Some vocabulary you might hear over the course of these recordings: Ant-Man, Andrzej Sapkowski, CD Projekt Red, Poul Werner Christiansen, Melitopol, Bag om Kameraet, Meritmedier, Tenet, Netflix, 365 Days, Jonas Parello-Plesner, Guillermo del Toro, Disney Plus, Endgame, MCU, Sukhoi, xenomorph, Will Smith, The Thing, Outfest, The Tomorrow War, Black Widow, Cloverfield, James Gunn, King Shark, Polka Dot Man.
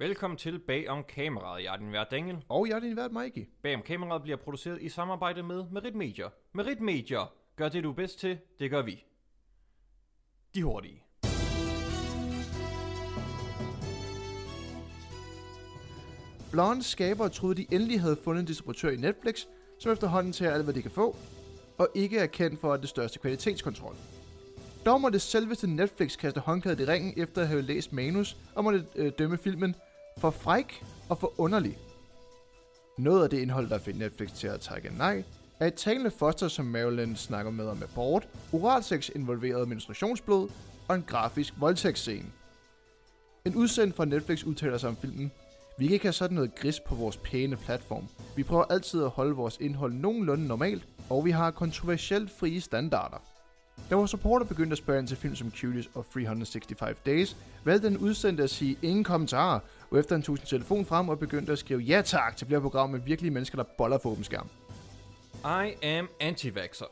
Velkommen til Bag om Kameraet. Jeg er din vært Daniel. Og jeg er din vært Mikey. Bag om Kameraet bliver produceret i samarbejde med Meritmedier. Meritmedier. Gør det, du er bedst til. Det gør vi. De hurtige. Blondes skabere troede, de endelig havde fundet en distributør i Netflix, som efterhånden tager alt, hvad de kan få, og ikke er kendt for det største kvalitetskontrol. Dog måtte selveste Netflix kaste håndklædet i ringen efter at have læst manus, og måtte dømme filmen for fræk og for underlig. Noget af det indhold, der fik Netflix til at trække nej, er et talende foster, som Marilyn snakker med om abort, oralsex involveret menstruationsblod og en grafisk voldtægtsscene. En udsendt fra Netflix udtaler sig om filmen: "Vi kan ikke have sådan noget gris på vores pæne platform. Vi prøver altid at holde vores indhold nogenlunde normalt, og vi har kontroversielt frie standarder." Da vores supporter begyndte at spørge ind til film som Cuties og 365 Days, valgte den udsendte at sige ingen kommentarer, og efter han tog sin telefon frem og begyndte at skrive ja tak til flere programmer med virkelige mennesker, der boller for åben skærm. I am anti-vaxxer.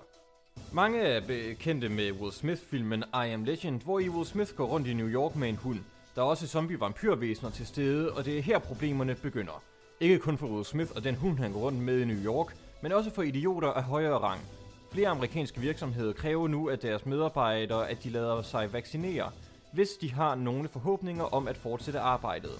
Mange er bekendte med Will Smith-filmen I Am Legend, hvor i Will Smith går rundt i New York med en hund. Der er også zombie-vampyrvæsener til stede, og det er her problemerne begynder. Ikke kun for Will Smith og den hund, han går rundt med i New York, men også for idioter af højere rang. Flere amerikanske virksomheder kræver nu af deres medarbejdere, at de lader sig vaccinere, hvis de har nogle forhåbninger om at fortsætte arbejdet.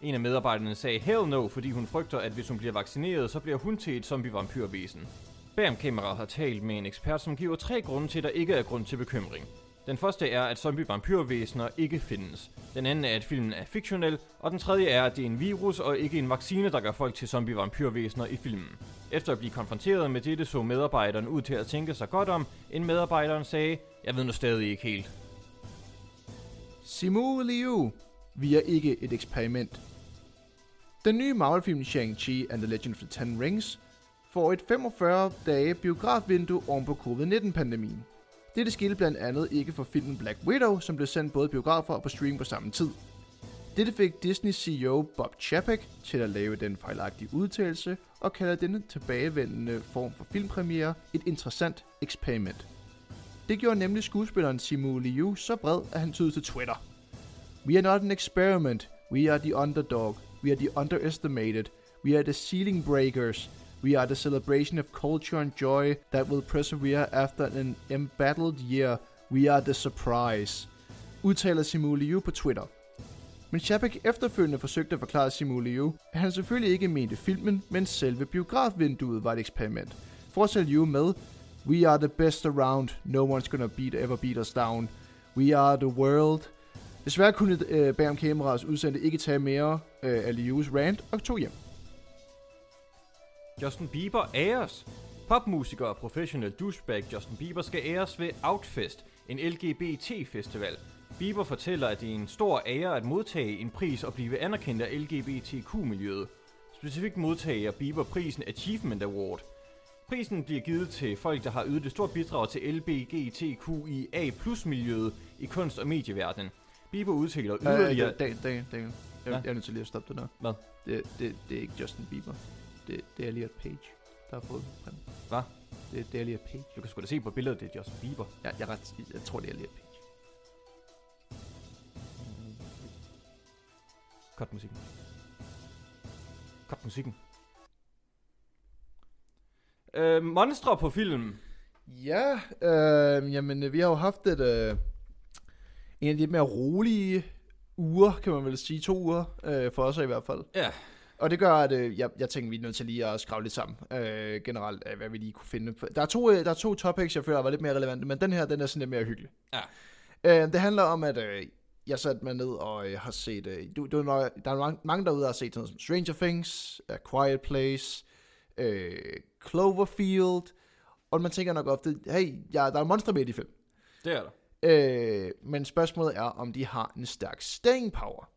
En af medarbejderne sagde hell no, fordi hun frygter, at hvis hun bliver vaccineret, så bliver hun til et zombie-vampyrvæsen. Bag om Kameraet har talt med en ekspert, som giver 3 grunde til, at der ikke er grund til bekymring. Den første er, at zombie-vampyrvæsener ikke findes. Den anden er, at filmen er fiktionel. Og den tredje er, at det er en virus og ikke en vaccine, der gør folk til zombie-vampyrvæsener i filmen. Efter at blive konfronteret med dette, så medarbejderen ud til at tænke sig godt om, inden medarbejderen sagde, jeg ved nu stadig ikke helt. Simu Liu. Vi er ikke et eksperiment. Den nye Marvel-film Shang-Chi and the Legend of the Ten Rings får et 45-dage biografvindue oven på covid-19-pandemien. Dette skete blandt andet ikke for filmen Black Widow, som blev sendt både biografer og på stream på samme tid. Dette fik Disney CEO Bob Chapek til at lave den fejlagtige udtalelse og kalder denne tilbagevendende form for filmpremiere et interessant eksperiment. Det gjorde nemlig skuespilleren Simu Liu så bred, at han tydede til Twitter: "We are not an experiment. We are the underdog. We are the underestimated. We are the ceiling breakers. We are the celebration of culture and joy that will persevere after an embattled year. We are the surprise," udtaler Simu Liu på Twitter. Men Chapek efterfølgende forsøgte at forklare Simu Liu, at han selvfølgelig ikke mente filmen, men selve biografvinduet var et eksperiment. Fortsætter Liu med: "We are the best around. No one's gonna ever beat us down. We are the world." Desværre kunne Bag om Kameraets udsendte ikke tage mere af Liu's rant og tog hjem. Justin Bieber æres. Popmusiker og professionel douchebag Justin Bieber skal æres ved Outfest, en LGBT-festival. Bieber fortæller, at det er en stor ære at modtage en pris og blive anerkendt af LGBTQ-miljøet. Specifikt modtager Bieber prisen Achievement Award. Prisen bliver givet til folk, der har ydet et stort bidrag til LGBTQIA+-miljøet i kunst- og medieverdenen. Bieber udtaler yderligere... Daniel. Jeg er nødt til lige at stoppe det der. Hvad? Det er ikke Justin Bieber. Det er Elliot Page, der har fået den. Hvad? Det er Elliot Page. Du kan sgu da se på billedet, det er Justin Bieber. Ja, jeg tror, det er Elliot Page. Cut musikken. Monstre på film. Ja, jamen vi har jo haft en af de mere rolige uger, kan man vel sige. 2 uger, for os i hvert fald. Ja. Og det gør, at jeg tænkte, vi er nødt til lige at skrave lidt sammen generelt af, hvad vi lige kunne finde. Der er to topics, jeg føler var lidt mere relevante, men den her, den er sådan lidt mere hyggelig. Ja. Det handler om, at jeg satte mig ned og har set... der er mange derude, der har set sådan noget som Stranger Things, Quiet Place, Cloverfield, og man tænker nok ofte, hey, der er monster med i de film. Det er der. Men spørgsmålet er, om de har en stærk staying power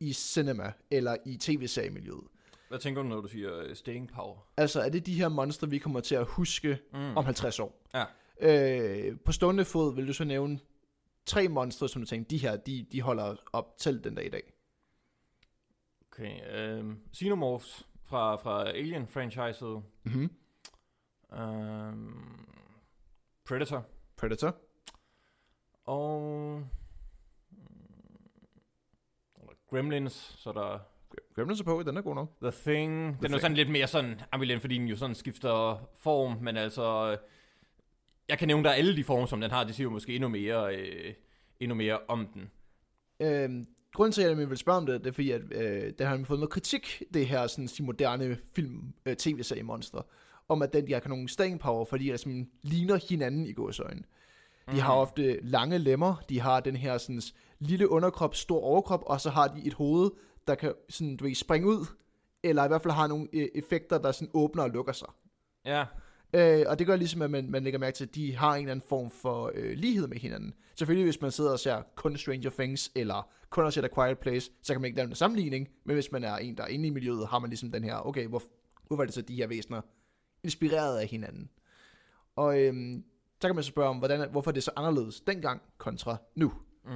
i cinema eller i tv-seriemiljøet. Hvad tænker du, når du siger staying power? Altså, er det de her monstre, vi kommer til at huske om 50 år? Ja. På stående fod vil du så nævne 3 monstre, som du tænker, de her, de holder op til den dag i dag. Okay. Xenomorphs fra Alien-franchiset. Mm-hmm. Predator. Og... Gremlins, så der... Gremlins er på, den er god nok. The Thing, den er sådan lidt mere sådan ambivalent, fordi den jo sådan skifter form, men altså... Jeg kan nævne, der alle de former, som den har, det siger jo måske endnu mere om den. Grunden til, at jeg vil spørge om det, det er fordi, at der har fået noget kritik, det her sådan de moderne film, tv-serie-monster, om at den, de har nogle staying power, fordi de sådan, ligner hinanden i gåseøjne. De har ofte lange lemmer, de har den her sådan, lille underkrop, stor overkrop, og så har de et hoved, der kan sådan, springe ud, eller i hvert fald har nogle effekter, der sådan, åbner og lukker sig. Ja. Og det gør ligesom, at man lægger mærke til, at de har en eller anden form for lighed med hinanden. Selvfølgelig, hvis man sidder og ser kun Stranger Things, eller kun og ser The Quiet Place, så kan man ikke lave en sammenligning. Men hvis man er en, der er inde i miljøet, har man ligesom den her, okay, hvorfor er det så de her væsener inspireret af hinanden? Og så kan man så spørge om, hvorfor det er så anderledes dengang kontra nu. Mm.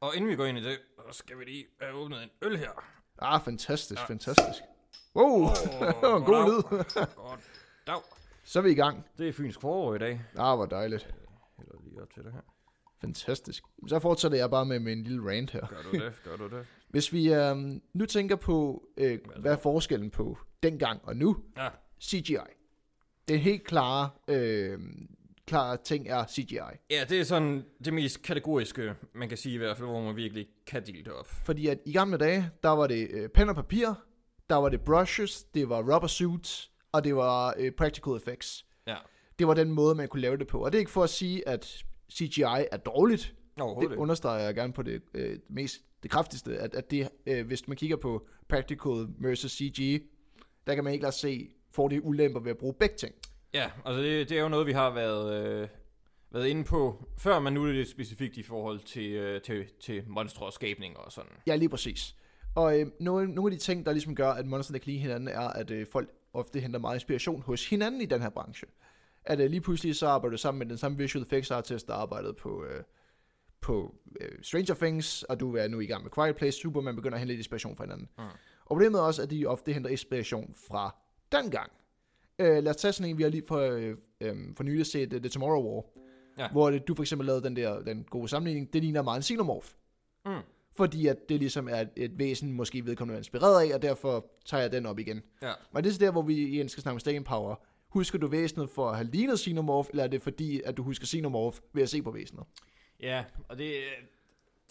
Og inden vi går ind i det, skal vi lige have åbnet en øl her. Ah, fantastisk. Wow, det var en god lyd. Goddag. Så er vi i gang. Det er fynsk forår i dag. Ah, hvor dejligt. Hælder lige op til det her. Fantastisk. Så fortsætter jeg bare med en lille rant her. Gør du det? Hvis vi nu tænker på, hvad er forskellen på dengang og nu? Ja. CGI. Den helt klare ting er CGI. Ja, det er sådan det mest kategoriske, man kan sige i hvert fald, hvor man virkelig kan dele det op. Fordi at i gamle dage, der var det pen og papir, der var det brushes, det var rubber suits, og det var practical effects. Ja. Det var den måde, man kunne lave det på. Og det er ikke for at sige, at CGI er dårligt. Det understreger jeg gerne på det det kraftigste, at det, hvis man kigger på practical versus CG, der kan man ikke lade se fordele ulemper ved at bruge begge ting. Ja, altså det er jo noget, vi har været inde på før, men nu er det specifikt i forhold til monstre og skabninger og sådan. Ja, lige præcis. Og nogle af de ting, der ligesom gør, at monstrene kan lide hinanden, er, at folk ofte henter meget inspiration hos hinanden i den her branche. At lige pludselig så arbejder du sammen med den samme visual effects artist, der arbejdede på Stranger Things, og du er nu i gang med Quiet Place, Superman begynder at hente lidt inspiration fra hinanden. Mm. Og problemet er også, at de ofte henter inspiration fra dengang. Lad os tage sådan en, vi har lige for nylig set The Tomorrow War, hvor du for eksempel lavede den gode sammenligning, det ligner meget en xenomorph. Mm. Fordi at det ligesom er et væsen, måske vedkommende er inspireret af, og derfor tager jeg den op igen. Ja. Men det er der, hvor vi igen skal snakke om staying power. Husker du væsenet for at have lignet xenomorph, eller er det fordi, at du husker xenomorph ved at se på væsenet? Ja, og det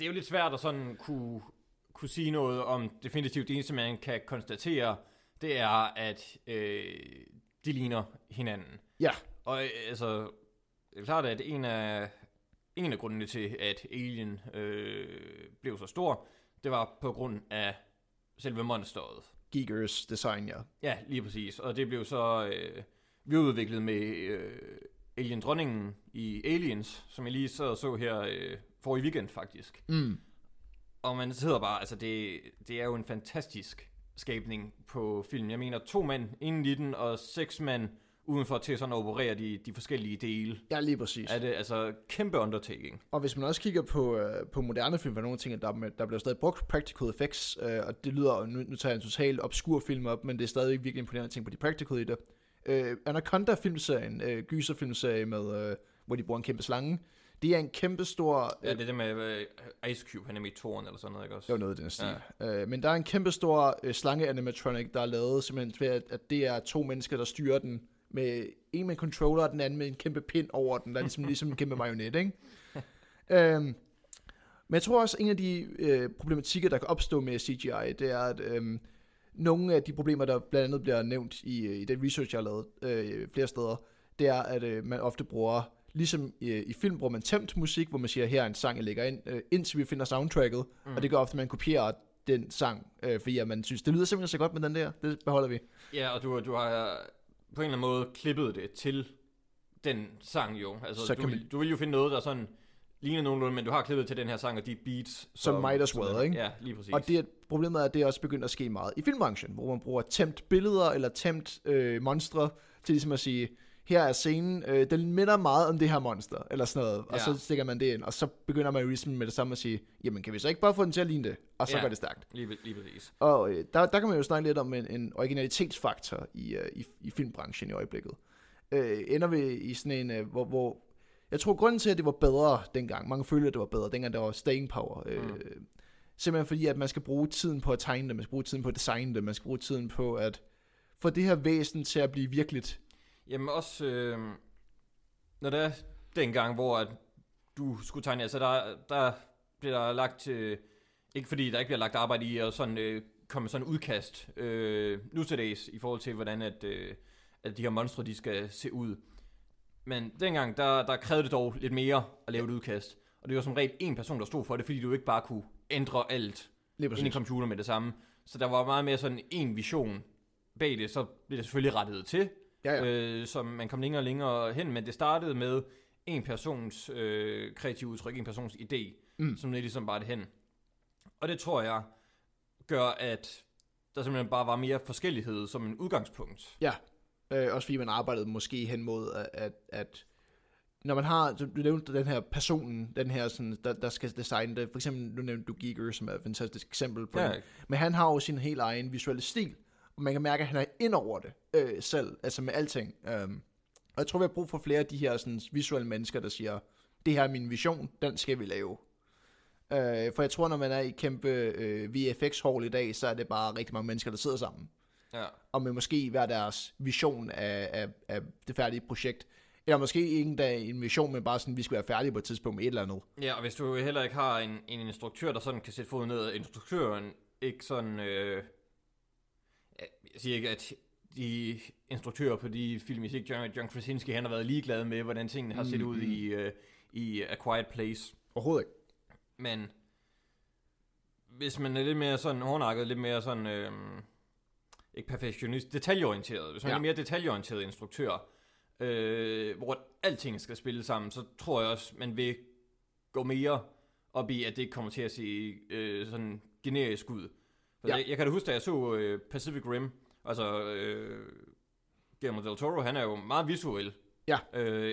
er jo lidt svært at sådan kunne sige noget om. Definitivt det eneste, man kan konstatere, det er, at de ligner hinanden. Ja. Og altså, det er klart, at en af grundene til, at Alien blev så stor, det var på grund af selve monsteret. Giger's design, ja. Ja, lige præcis. Og det blev så udviklet med Alien-dronningen i Aliens, som jeg lige sad og så her for i weekend, faktisk. Mm. Og man sidder bare, altså det er jo en fantastisk skabning på filmen. Jeg mener 2 mand inden i den, og 6 mand udenfor til sådan at operere de forskellige dele. Ja, lige præcis. Er det altså kæmpe undertaking. Og hvis man også kigger på moderne film, for nogle ting, der bliver stadig brugt practical effects, og det lyder, nu tager jeg en totalt obskur film op, men det er stadig virkelig imponerende ting på de practical i det. Anaconda-filmserien, gyserfilmserie med, hvor de bruger en kæmpe slange, det er en kæmpe stor... Ja, det er det med Ice Cube, han er med i Toren eller sådan noget, ikke også? Det var noget i den stil. Ja. Men der er en kæmpe stor slange-animatronic, der er lavet simpelthen ved, at det er 2 mennesker, der styrer den, med en med en controller, og den anden med en kæmpe pind over den, der er ligesom en kæmpe marionet, ikke? Men jeg tror også, en af de problematikker, der kan opstå med CGI, det er, at nogle af de problemer, der blandt andet bliver nævnt i den research, jeg har lavet flere steder, det er, at man ofte bruger, ligesom i film, bruger man temt musik, hvor man siger, her er en sang, jeg lægger ind, indtil vi finder soundtracket, og det gør ofte, at man kopierer den sang, fordi at man synes, det lyder simpelthen så godt med den der, det beholder vi. Ja, og du har... på en eller anden måde klippede det til den sang jo. Altså, du vil jo finde noget, der sådan ligner nogenlunde, men du har klippet til den her sang og de beats. Som might as well, ikke? Ja, lige præcis. Og problemet er, at det også begynder at ske meget i filmbranchen, hvor man bruger temt billeder eller temt monstre til ligesom at sige, her er scenen, den minder meget om det her monster, eller sådan noget, og så stikker man det ind, og så begynder man jo ligesom med det samme at sige, jamen kan vi så ikke bare få den til at ligne det, og så går det stærkt. Lige præcis. Og der kan man jo snakke lidt om en originalitetsfaktor i filmbranchen i øjeblikket. Ender vi i sådan en, hvor jeg tror grunden til, at det var bedre dengang, mange følte, at det var bedre dengang, der var staying power, Simpelthen fordi, at man skal bruge tiden på at tegne det, man skal bruge tiden på at designe det, man skal bruge tiden på at få det her væsen til at blive virkeligt. Jamen også, når det er dengang, hvor at du skulle tegne, altså der bliver der lagt, ikke fordi der ikke bliver lagt arbejde i, og sådan komme sådan udkast nu til dags, i forhold til, hvordan at de her monstre, de skal se ud. Men dengang, der krævede det dog lidt mere at lave et udkast. Og det var som regel en person, der stod for det, fordi du ikke bare kunne ændre alt ind i computer med det samme. Så der var meget mere sådan en vision bag det, så blev det selvfølgelig rettet til, så man kom længere og længere hen. Men det startede med en persons kreative udtryk, en persons idé, som lidt ligesom bare det hen. Og det tror jeg gør, at der simpelthen bare var mere forskellighed som en udgangspunkt. Ja, også fordi man arbejdede måske hen mod, at når man har, du nævnte den her personen, den her sådan, der skal designe det, for eksempel, du nævnte du Giger, som er et fantastisk eksempel på det, men han har jo sin helt egen visuelle stil, og man kan mærke, at han er ind over det selv, altså med alting. Og jeg tror, vi har brug for flere af de her sådan, visuelle mennesker, der siger, det her er min vision, den skal vi lave. For jeg tror, når man er i kæmpe VFX-hall i dag, så er det bare rigtig mange mennesker, der sidder sammen. Ja. Og med måske hver deres vision af det færdige projekt. Eller måske ikke endda en vision, men bare sådan, vi skal være færdige på et tidspunkt med et eller andet. Ja, og hvis du heller ikke har en instruktør, der sådan kan sætte foden ned, og instruktøren ikke sådan... jeg siger ikke, at de instruktører på de film, jeg siger ikke, John Krasinski, han har været ligeglad med, hvordan tingene har set ud i A Quiet Place. Overhovedet ikke. Men hvis man er lidt mere sådan hårdnakket, lidt mere sådan, ikke perfektionist, detaljeorienteret, hvis man er mere detaljeorienteret instruktør, hvor alting skal spille sammen, så tror jeg også, man vil gå mere op i, at det kommer til at se sådan generisk ud. Ja. Jeg kan da huske, da jeg så Pacific Rim, altså Guillermo del Toro, han er jo meget visuel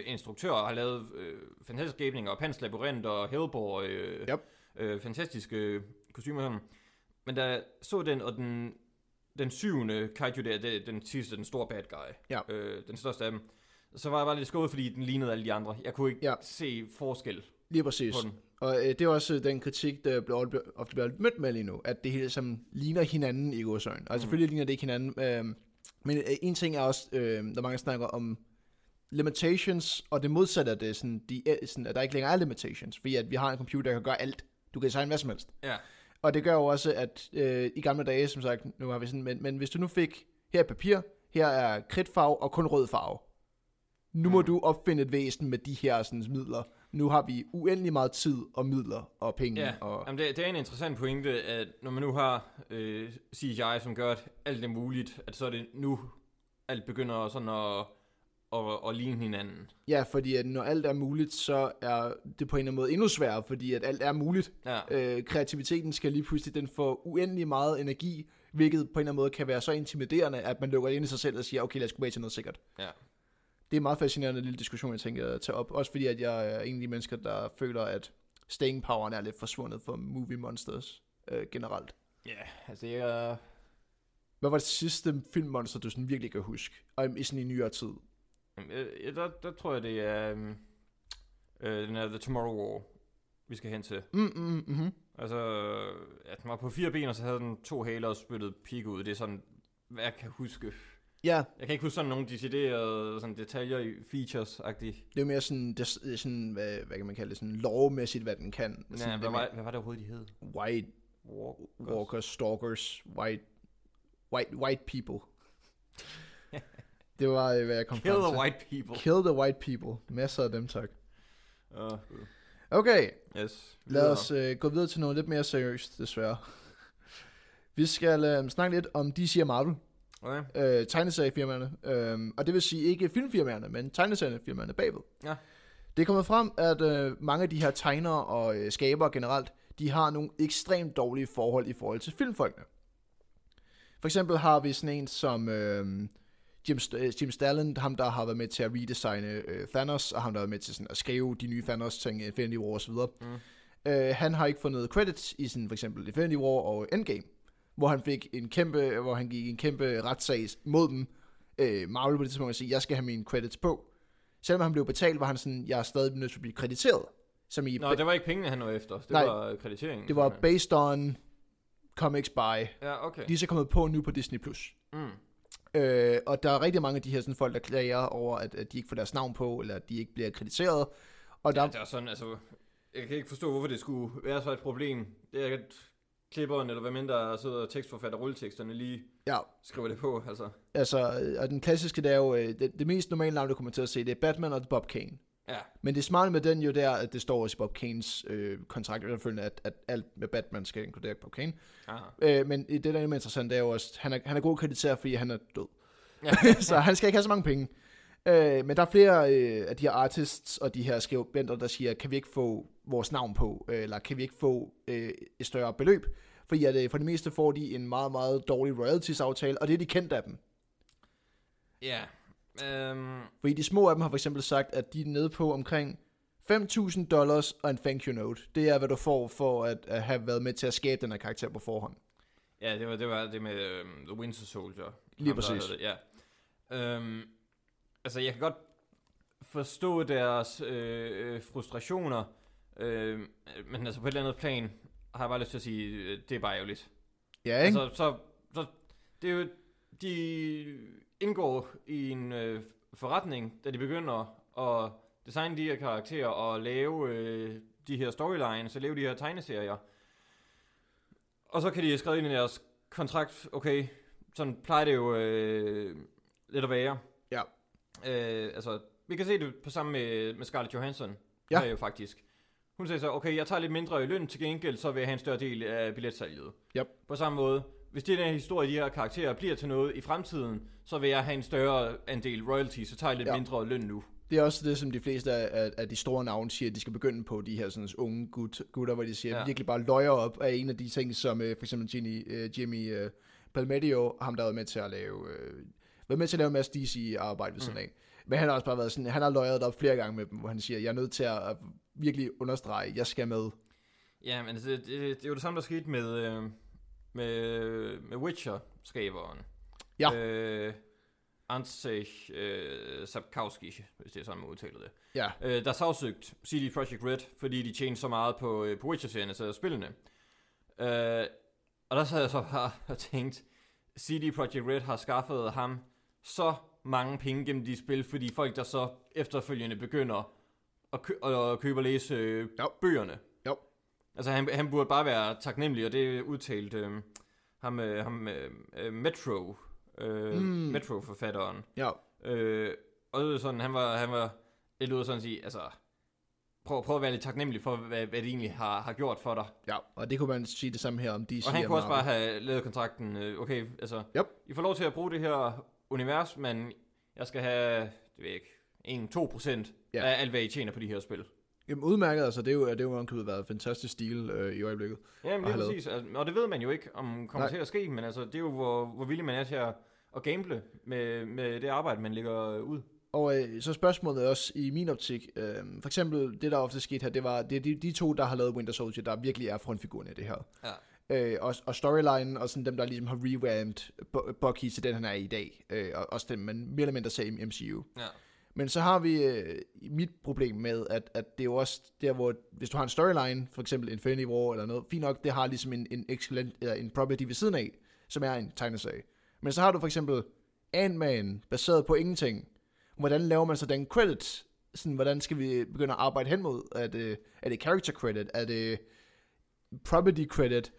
instruktør, og har lavet fantastiske skabninger, Pans Labyrint og Hellboy, fantastiske kostymer sådan. Men da så den, og den syvende kaiju der, det er den sidste, den store bad guy, den største af dem, så var jeg bare lidt skuffet, fordi den lignede alle de andre. Jeg kunne ikke se forskel. Lige præcis. Og det er også den kritik, der ofte bliver mødt med lige nu, at det hele sammen ligner hinanden i godsøjne. Og selvfølgelig ligner det ikke hinanden. Men en ting er også, der mange snakker om limitations, og det modsatte af det, sådan, sådan, at der ikke længere er limitations, fordi at vi har en computer, der kan gøre alt. Du kan designe hvad som helst. Ja. Og det gør jo også, at i gamle dage, som sagt, nu har vi sådan, men hvis du nu fik, her er papir, her er kridtfarve og kun rød farve. Nu må du opfinde et væsen med de her sådan, midler. Nu har vi uendelig meget tid og midler og penge. Ja, og... Jamen, det er en interessant pointe, at når man nu har CGI, som gør alt det muligt, at så er det nu, alt begynder sådan at ligne hinanden. Ja, fordi at når alt er muligt, så er det på en eller anden måde endnu sværere, fordi at alt er muligt. Ja. Kreativiteten skal lige pludselig, den får uendelig meget energi, hvilket på en eller anden måde kan være så intimiderende, at man lukker ind i sig selv og siger, okay, lad os gå bag til noget sikkert. Ja. Det er en meget fascinerende lille diskussion, jeg tænker at tage op. Også fordi, at jeg er en af de mennesker, der føler, at staying poweren er lidt forsvundet for movie monsters generelt. Ja, altså jeg... Hvad var det sidste filmmonster, du sådan virkelig kan huske? Og sådan i nyere tid? Ja, der tror jeg, det er den her The Tomorrow War, vi skal hen til. Altså, at den var på 4 ben, og så havde den 2 haler og spyttede pigge ud. Det er sådan, hvad jeg kan huske... Ja. Jeg kan ikke huske sådan nogle deciderede sådan detaljer i features-agtigt. Det er mere sådan, hvad kan man kalde det, sådan lovmæssigt, hvad den kan. Sådan, ja, hvad var det overhovedet, de hed? White Walkers, Stalkers, White People. Det var, hvad jeg kom frem til. Kill the white people. Kill the white people. Masser af dem, tak. Okay. Yes. Lad os gå videre til noget lidt mere seriøst, desværre. Vi skal snakke lidt om DC og Marvel. Okay. Tegneseriefirmaerne, og det vil sige ikke filmfirmaerne, men tegneseriefirmaerne bagved. Ja. Det er kommet frem, at mange af de her tegnere og skabere generelt, de har nogle ekstremt dårlige forhold i forhold til filmfolkene. For eksempel har vi sådan en som Jim Starlin, ham der har været med til at redesigne Thanos, og ham der har været med til sådan at skrive de nye Thanos-ting, Infinity War osv. Han har ikke fået noget credits i sådan, for eksempel Infinity War og Endgame, hvor han gik en kæmpe retssag mod dem. Marvel på det tidspunkt og sige, jeg skal have mine credits på. Selvom han blev betalt, var han sådan, jeg er stadig nødt til at blive krediteret. Som i det var ikke pengene, han var efter. Det var krediteringen. Det var based on comics by. Ja, okay. De er så kommet på nu på Disney+. Og der er rigtig mange af de her sådan, folk, der klager over, at de ikke får deres navn på, eller at de ikke bliver krediteret. Og der... Ja, det er sådan, altså... Jeg kan ikke forstå, hvorfor det skulle være så et problem. Det er at klipperen, eller hvad mindre, der sidder tekstforfatter, rulleteksterne lige skriver det på. Altså, og den klassiske, der er jo... Det mest normale navn, du kommer til at se, det er Batman og Bob Kane. Ja. Men det smarte med den jo der, at det står også i Bob Kanes kontrakt, at alt med Batman skal inkludere Bob Kane. Men det, der er jo interessant, det er jo også, at han er god krediteret, fordi han er død. Ja. Så han skal ikke have så mange penge. Men der er flere af de her artists og de her skribenter, der siger, kan vi ikke få vores navn på, eller kan vi ikke få et større beløb? Fordi at, for det meste får de en meget, meget dårlig royalties-aftale, og det er de kendt af dem. Ja. Fordi de små af dem har for eksempel sagt, at de er nede på omkring $5,000 og en thank you note. Det er, hvad du får for at have været med til at skabe den her karakter på forhånd. Ja, det var det med The Winter Soldier. Lige præcis. Der, ja. Altså, jeg kan godt forstå deres frustrationer, men altså på et eller andet plan har jeg bare lyst til at sige, det er bare ærgerligt. Ja, ikke? Altså, så det er jo, de indgår i en forretning, da de begynder at designe de her karakterer og lave de her storylines og lave de her tegneserier. Og så kan de skrive ind i deres kontrakt, okay, sådan plejer det jo lidt at være. Ja. Altså, vi kan se det på samme med Scarlett Johansson, ja. Jo faktisk. Hun siger så, okay, jeg tager lidt mindre i løn, til gengæld så vil jeg have en større del af billetsalget. Yep. På samme måde, hvis det er den historie, de her karakterer bliver til noget i fremtiden, så vil jeg have en større andel royalties, så tager jeg lidt mindre løn nu. Det er også det, som de fleste af de store navne siger, at de skal begynde på, de her sådan, unge gutter, hvor de siger, at de virkelig bare løjer op af en af de ting, som for eksempel Jimmy Palmeidio, ham der har været med til at lave... en masse DC-arbejde ved sådan af. Men han har også bare været sådan, han har løjet op flere gange med dem, hvor han siger, jeg er nødt til at virkelig understrege, jeg skal med. Ja, men det er jo det samme, der skete med Witcher-skaberen. Ja. Andrzej Sapkowski, hvis det er sådan, man udtaler det. Ja. Der sagsøgt CD Projekt Red, fordi de tjener så meget på Witcher-serien, altså spillene. Og der sad jeg så bare og tænkte, CD Projekt Red har skaffet ham så mange penge gennem de spil, fordi folk, der så efterfølgende begynder at købe og læse bøgerne. Jo. Altså, han burde bare være taknemmelig, og det udtalte Metro-forfatteren. Ja. Og sådan, han var lidt ude sådan at sige, altså, prøv at være lidt taknemmelig for, hvad det egentlig har gjort for dig. Ja, og det kunne man sige det samme her om DC. Og han kunne også bare have lavet kontrakten, okay, altså, I får lov til at bruge det her univers, men jeg skal have, det ved jeg ikke, 1-2% af alt, hvad I tjener på de her spil. Jamen udmærket, altså, det er jo kan være en fantastisk stil i øjeblikket. Jamen det er præcis, altså, og det ved man jo ikke, om kommer til at ske, men altså, det er jo, hvor villig man er til at gamble med det arbejde, man lægger ud. Og så spørgsmålet er også i min optik, for eksempel det, der ofte skete her, det var de to, der har lavet Winter Soldier, der virkelig er frontfiguren i det her. Ja. Og storylinen, og sådan dem, der ligesom har revamped Bucky til den, han er i dag. Og også dem, man mere eller mindre ser i MCU. Ja. Men så har vi mit problem med, at det er jo også der, hvor hvis du har en storyline, for eksempel Infinity War eller noget, fint nok, det har ligesom en property ved siden af, som er en tegneserie. Men så har du for eksempel Ant-Man, baseret på ingenting. Hvordan laver man så den credit? Sådan, hvordan skal vi begynde at arbejde hen mod? Er det character credit? Er det property credit?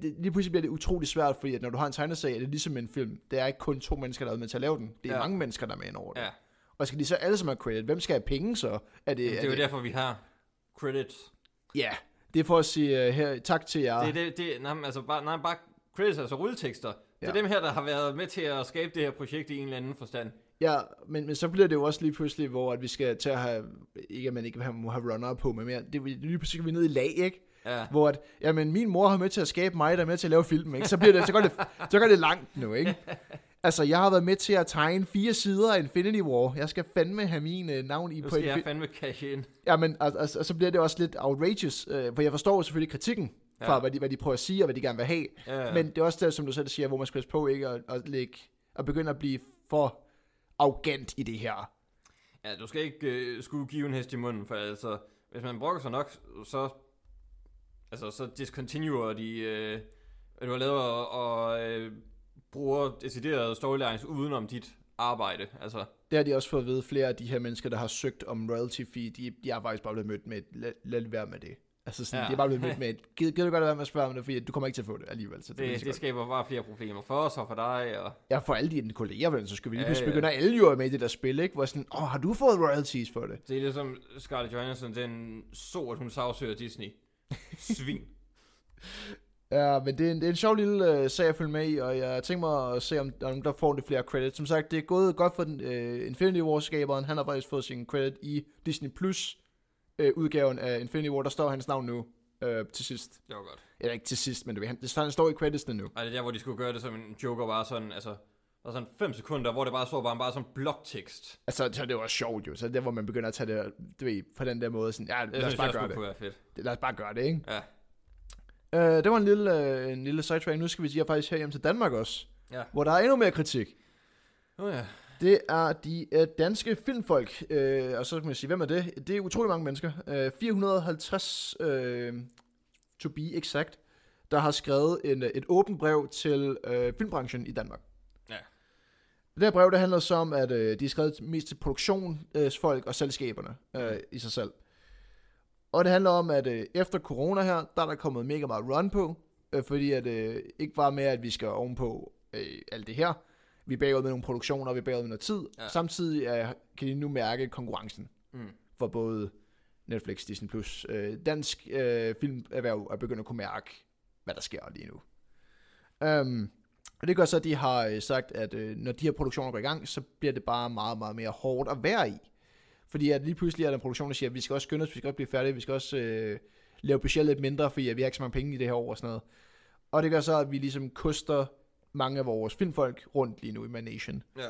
Lige pludselig bliver det utrolig svært, fordi at når du har en tegneserie, er det ligesom en film. Det er ikke kun 2 mennesker, der er med til at lave den. Det er mange mennesker, der er med ind over det. Ja. Og skal de så alle sammen have credit? Hvem skal have penge så? Det er jo derfor, vi har credit. Ja, det er for at sige her, tak til jer. Bare credits, altså rulletekster. Ja. Det er dem her, der har været med til at skabe det her projekt i en eller anden forstand. Ja, men så bliver det jo også lige pludselig, hvor at vi skal til at have, ikke at man ikke må have runner på, men mere, det er lige pludselig, at vi er nede i lag, ikke? Ja. Hvor at, jamen min mor har med til at skabe mig, der er med til at lave film, ikke? Så går det langt nu, ikke? Altså, jeg har været med til at tegne 4 sider af Infinity War. Jeg skal fandme have min navn i på... Nu skal jeg fandme cash ind. Ja, men så bliver det også lidt outrageous, for jeg forstår selvfølgelig kritikken fra, hvad de prøver at sige, og hvad de gerne vil have. Ja. Men det er også det, som du selv siger, hvor man skal passe på, ikke? Og begynde at blive for... arrogant i det her. Ja, du skal ikke skulle give en hest i munden, for altså, hvis man brokker sig nok, så altså så discontinuer de du har lavet og bruger deciderede storylines uden om dit arbejde. Altså det har de også fået at vide, flere af de her mennesker der har søgt om royalty fee, de er faktisk bare blevet mødt med lad være med det. Altså sådan, ja. De er bare blevet mødt med et gider du godt at være med at spørge om det, fordi du kommer ikke til at få det alligevel. Så det skaber bare flere problemer for os og for dig. Og ja, for alle dine kolleger, så skal vi lige pludselig begynde at alle jo med i det der spil, ikke? Hvor sådan, har du fået royalties for det? Det er ligesom Scarlett Johansson, den så, at hun sagsøger Disney. Svin. Ja, men det er en sjov lille sag at følge med i, og jeg tænker mig at se, om der er nogen, der får lidt flere credits. Som sagt, det er gået godt for den Infinity War-skaberen. Han har faktisk fået sin credit i Disney Plus. Udgaven af Infinity War, der står hans navn nu til sidst. Det var godt. Eller ikke til sidst, men han står i creditsene nu. Ej, det er der, hvor de skulle gøre det som en joker, bare sådan, altså, der sådan 5 sekunder, hvor det bare står bare sådan bloktekst. Altså, så det var sjovt jo, så der, hvor man begynder at tage det, du ved, på den der måde, sådan, ja, lad os bare gøre det, ikke? Ja. Det var en lille sidetrack, nu skal vi sige faktisk herhjemme til Danmark også, ja. Hvor der er endnu mere kritik. Ja. Det er de danske filmfolk, og så kan man sige, hvem er det? Det er utrolig mange mennesker, 450 to be exact, der har skrevet et åbent brev til filmbranchen i Danmark. Ja. Det her brev, det handler så om, at de er skrevet mest til produktionsfolk og selskaberne i sig selv. Og det handler om, at efter corona her, der er kommet mega meget run på, fordi at ikke bare med, at vi skal ovenpå alt det her, vi er bagud med nogle produktioner, vi er bagud med noget tid. Ja. Samtidig kan de nu mærke konkurrencen for både Netflix, Disney+. Dansk filmerhverv er begyndt at kunne mærke, hvad der sker lige nu. Og det gør så, at de har sagt, at når de her produktioner går i gang, så bliver det bare meget, meget mere hårdt at være i. Fordi at lige pludselig er der en produktion, der siger, at vi skal også skynde os, vi skal også blive færdige, vi skal også lave budget lidt mindre, fordi vi har ikke så mange penge i det her år og sådan noget. Og det gør så, at vi ligesom koster mange af vores filmfolk rundt lige nu i Manation. Ja.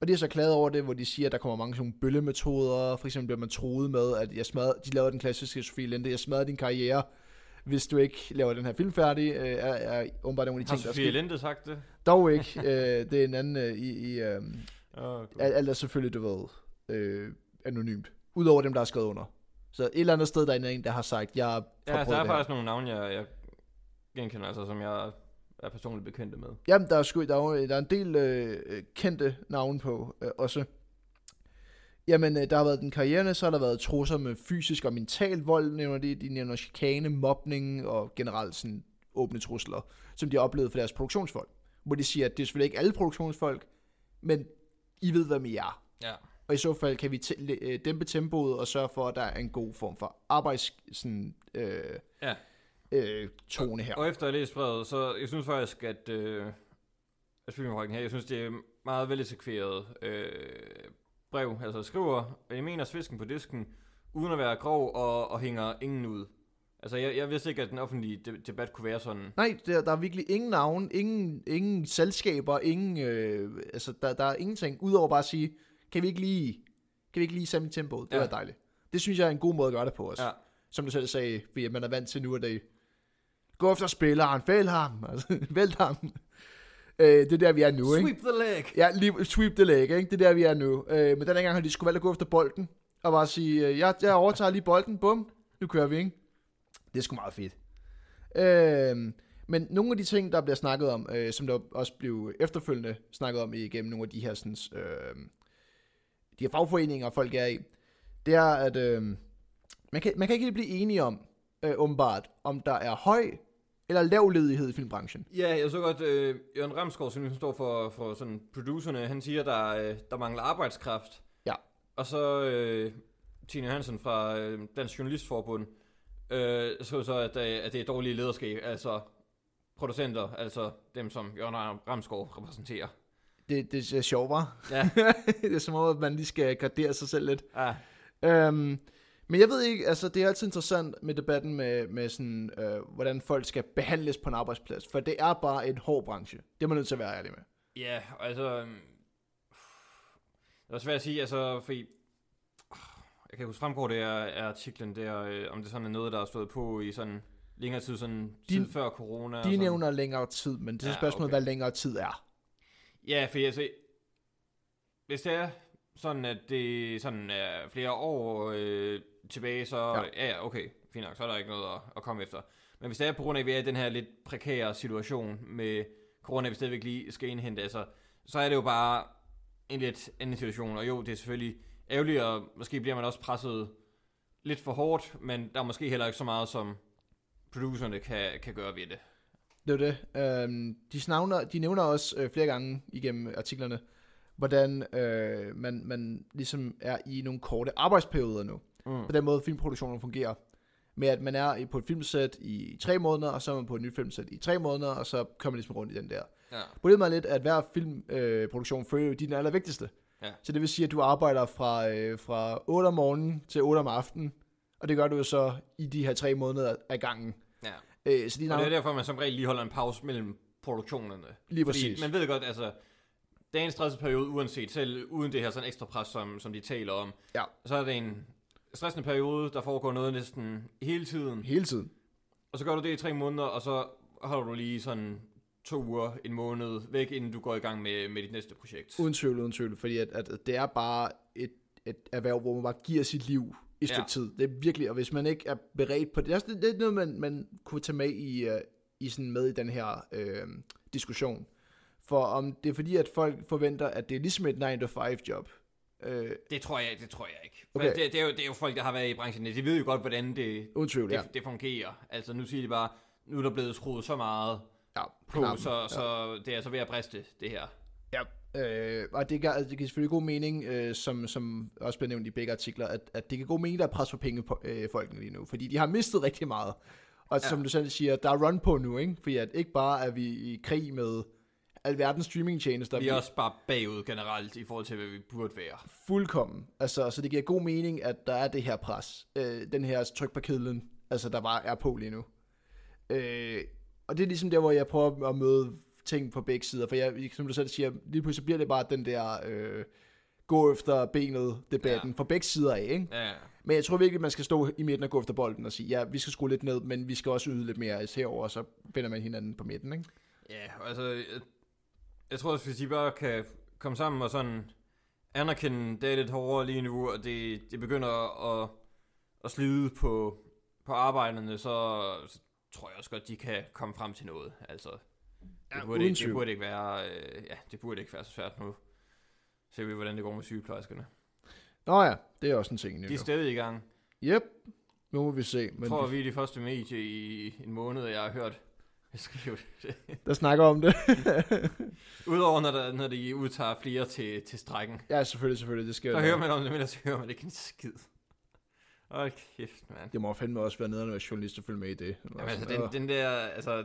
Og de er så klaget over det, hvor de siger, at der kommer mange sådan bøllemetoder. For eksempel bliver man truet med, at de lavede den klassiske Sofie Linde, jeg smadrer din karriere, hvis du ikke laver den her film færdig. Er åbenbart nogle af de ting, der Sofie Linde sagt det? Dog ikke. Det er en anden alt er selvfølgelig, du ved, anonymt. Udover dem, der er skrevet under. Så et eller andet sted, der er en, der har sagt, jeg har prøvet det her. Ja, der er faktisk nogle navne, jeg genkender, altså, som jeg er personligt bekendte med. Jamen, der er en del kendte navne på også. Jamen, der har været den karriere, så har der været trusler med fysisk og mental vold, nævner de. De nævner chikane, mobning og generelt sådan åbne trusler, som de har oplevet for deres produktionsfolk. Hvor de siger, at det er selvfølgelig ikke alle produktionsfolk, men I ved, hvem I er. Ja. Og i så fald kan vi dæmpe tempoet og sørge for, at der er en god form for arbejds... Sådan, ja. Tone her. Og efter at læse brevet, så jeg synes faktisk, at filmfolken her, jeg synes, det er meget velinsekveret brev, altså skriver, jeg mener svisken på disken, uden at være grov og hænger ingen ud. Altså, jeg vidste ikke, at den offentlige debat kunne være sådan. Nej, der er virkelig ingen navn, ingen selskaber, ingen, altså, der er ingenting, udover bare at sige, kan vi ikke lige sammen i tempoet? Det var dejligt. Det synes jeg er en god måde at gøre det på også. Ja. Som du selv sagde, fordi man er vant til nu, at det gå efter spilleren, fæld ham, altså, vælt ham. Det er der, vi er nu, sweep ikke? Sweep the leg. Ja, lige, sweep the leg, ikke? Det er der, vi er nu. Men den gang har de skulle valgt at gå efter bolden, og bare sige, jeg overtager lige bolden, bum, nu kører vi, ikke? Det er sgu meget fedt. Men nogle af de ting, der bliver snakket om, som der også blev efterfølgende snakket om igennem nogle af de her, sådan, de her fagforeninger, folk er i, det er, at man kan ikke blive enige om, åbenbart, om der er høj eller lav ledighed i filmbranchen. Ja, jeg så godt, Jørgen Ramsgaard, som står for sådan producerne, han siger, der mangler arbejdskraft. Ja. Og så Tine Hansen fra Dansk Journalistforbund skrev så, at det er dårlige lederskab, altså producenter, altså dem, som Jørgen Ramsgaard repræsenterer. Det er sjovt, hva'? Ja. Det er som om, at man lige skal gradere sig selv lidt. Ja. Men jeg ved ikke, altså det er altid interessant med debatten med sådan, hvordan folk skal behandles på en arbejdsplads, for det er bare en hård branche. Det er man nødt til at være ærlig med. Ja, altså, det er svært at sige, altså, fordi, jeg kan huske fremgår det er artiklen der, om det sådan er noget, der er stået på i sådan længere tid, sådan tid før corona. De nævner længere tid, men det er spørgsmålet, okay. Hvad længere tid er. Ja, for altså, hvis det er, Sådan at det sådan flere år tilbage, så ja, okay, fint nok, så er der ikke noget at komme efter. Men hvis det er på grund af, at vi er i den her lidt prekære situation med corona, vi stadigvæk lige skal indhente, altså, så er det jo bare en lidt anden situation. Og jo, det er selvfølgelig ærgerligt, og måske bliver man også presset lidt for hårdt, men der er måske heller ikke så meget, som producerne kan gøre ved det. Det er det. De nævner også flere gange igennem artiklerne, hvordan man ligesom er i nogle korte arbejdsperioder nu. På den måde filmproduktionen fungerer. Med at man er på et filmsæt i 3 måneder, og så er man på et nyt filmsæt i 3 måneder, og så kommer man ligesom rundt i den der. Ja. Problemet er lidt, at hver filmproduktion følger jo de den allervigtigste. Ja. Så det vil sige, at du arbejder fra 8 om morgenen til 8 om aftenen, og det gør du jo så i de her 3 måneder af gangen. Ja. Så de og det er derfor, man som regel lige holder en pause mellem produktionerne. Lige præcis. Man ved godt, altså, det er en stresseperiode uanset, selv uden det her sådan ekstra pres, som de taler om. Ja. Så er det en stressende periode, der foregår noget næsten hele tiden. Hele tiden. Og så gør du det i 3 måneder, og så holder du lige sådan 2 uger, en måned væk, inden du går i gang med dit næste projekt. Uden tvivl, fordi at det er bare et erhverv, hvor man bare giver sit liv i stykke tid. Det er virkelig, og hvis man ikke er beredt på det, det er noget, man kunne tage med i sådan med i den her diskussion. For om det er fordi, at folk forventer, at det er ligesom et 9-to-5-job. Det tror jeg ikke. Okay. Det er jo folk, der har været i branchen. De ved jo godt, hvordan det fungerer. Altså nu siger de bare, nu er der blevet skruet så meget på, så det er så ved at briste, det her. Ja, og det giver selvfølgelig god mening, som også bliver nævnt i begge artikler, at det giver god mening, der er pres for penge på folkene lige nu, fordi de har mistet rigtig meget. Og som du selv siger, der er run på nu, ikke? Fordi at ikke bare er vi i krig med alverdens streamingtjenester. Vi er også bare bagud generelt i forhold til, hvad vi burde være. Fuldkommen. Altså, så det giver god mening, at der er det her pres. Den her tryk på kedlen, altså, der bare er på lige nu. Og det er ligesom der, hvor jeg prøver at møde ting på begge sider. For jeg, som du selv siger, lige pludselig bliver det bare den der gå efter benet debatten fra begge sider af, ikke? Ja. Men jeg tror virkelig, at man skal stå i midten og gå efter bolden og sige, ja, vi skal skrue lidt ned, men vi skal også yde lidt mere herover, og så finder man hinanden på midten, ikke? Ja, altså, jeg tror også, hvis de bare kan komme sammen og sådan anerkende, det er lidt hårdere lige nu, og det begynder at slide på arbejderne, så tror jeg også godt, de kan komme frem til noget. Altså, det burde ikke være så svært nu. Se vi, hvordan det går med sygeplejerskerne. Nå ja, det er også en ting. De er stadig i gang. Yep, nu må vi se. Men jeg tror, vi er de første medie i en måned, jeg har hørt. Der snakker om det. Udover når de udtager flere til strækken. Ja, selvfølgelig. Det sker. Så hører man om det, men ellers hører man ikke en skid. Åh, kæft, mand. Det må fandme også være nederne, at journalister følger med i det. Jamen, altså, den der, altså,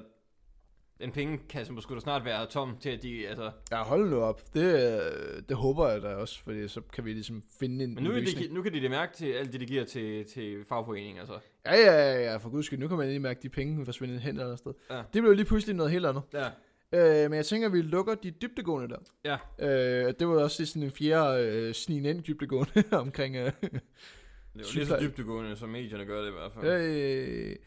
den pengekasse må sgu da snart være tom til, at de, altså... Ja, hold nu op. Det håber jeg da også, fordi så kan vi ligesom finde en løsning. Men nu kan de det mærke til alt det, de giver til fagforeninger, altså. Ja, for guds skyld. Nu kan man lige mærke de penge forsvinde hen eller sted. Ja. Det blev lige pludselig noget helt andet. Ja. Men jeg tænker, vi lukker de dybdegående der. Ja. Det var også sådan en fjerde snigen ind dybdegående omkring... Det var lige så dybdegående, som medierne gør det i hvert fald.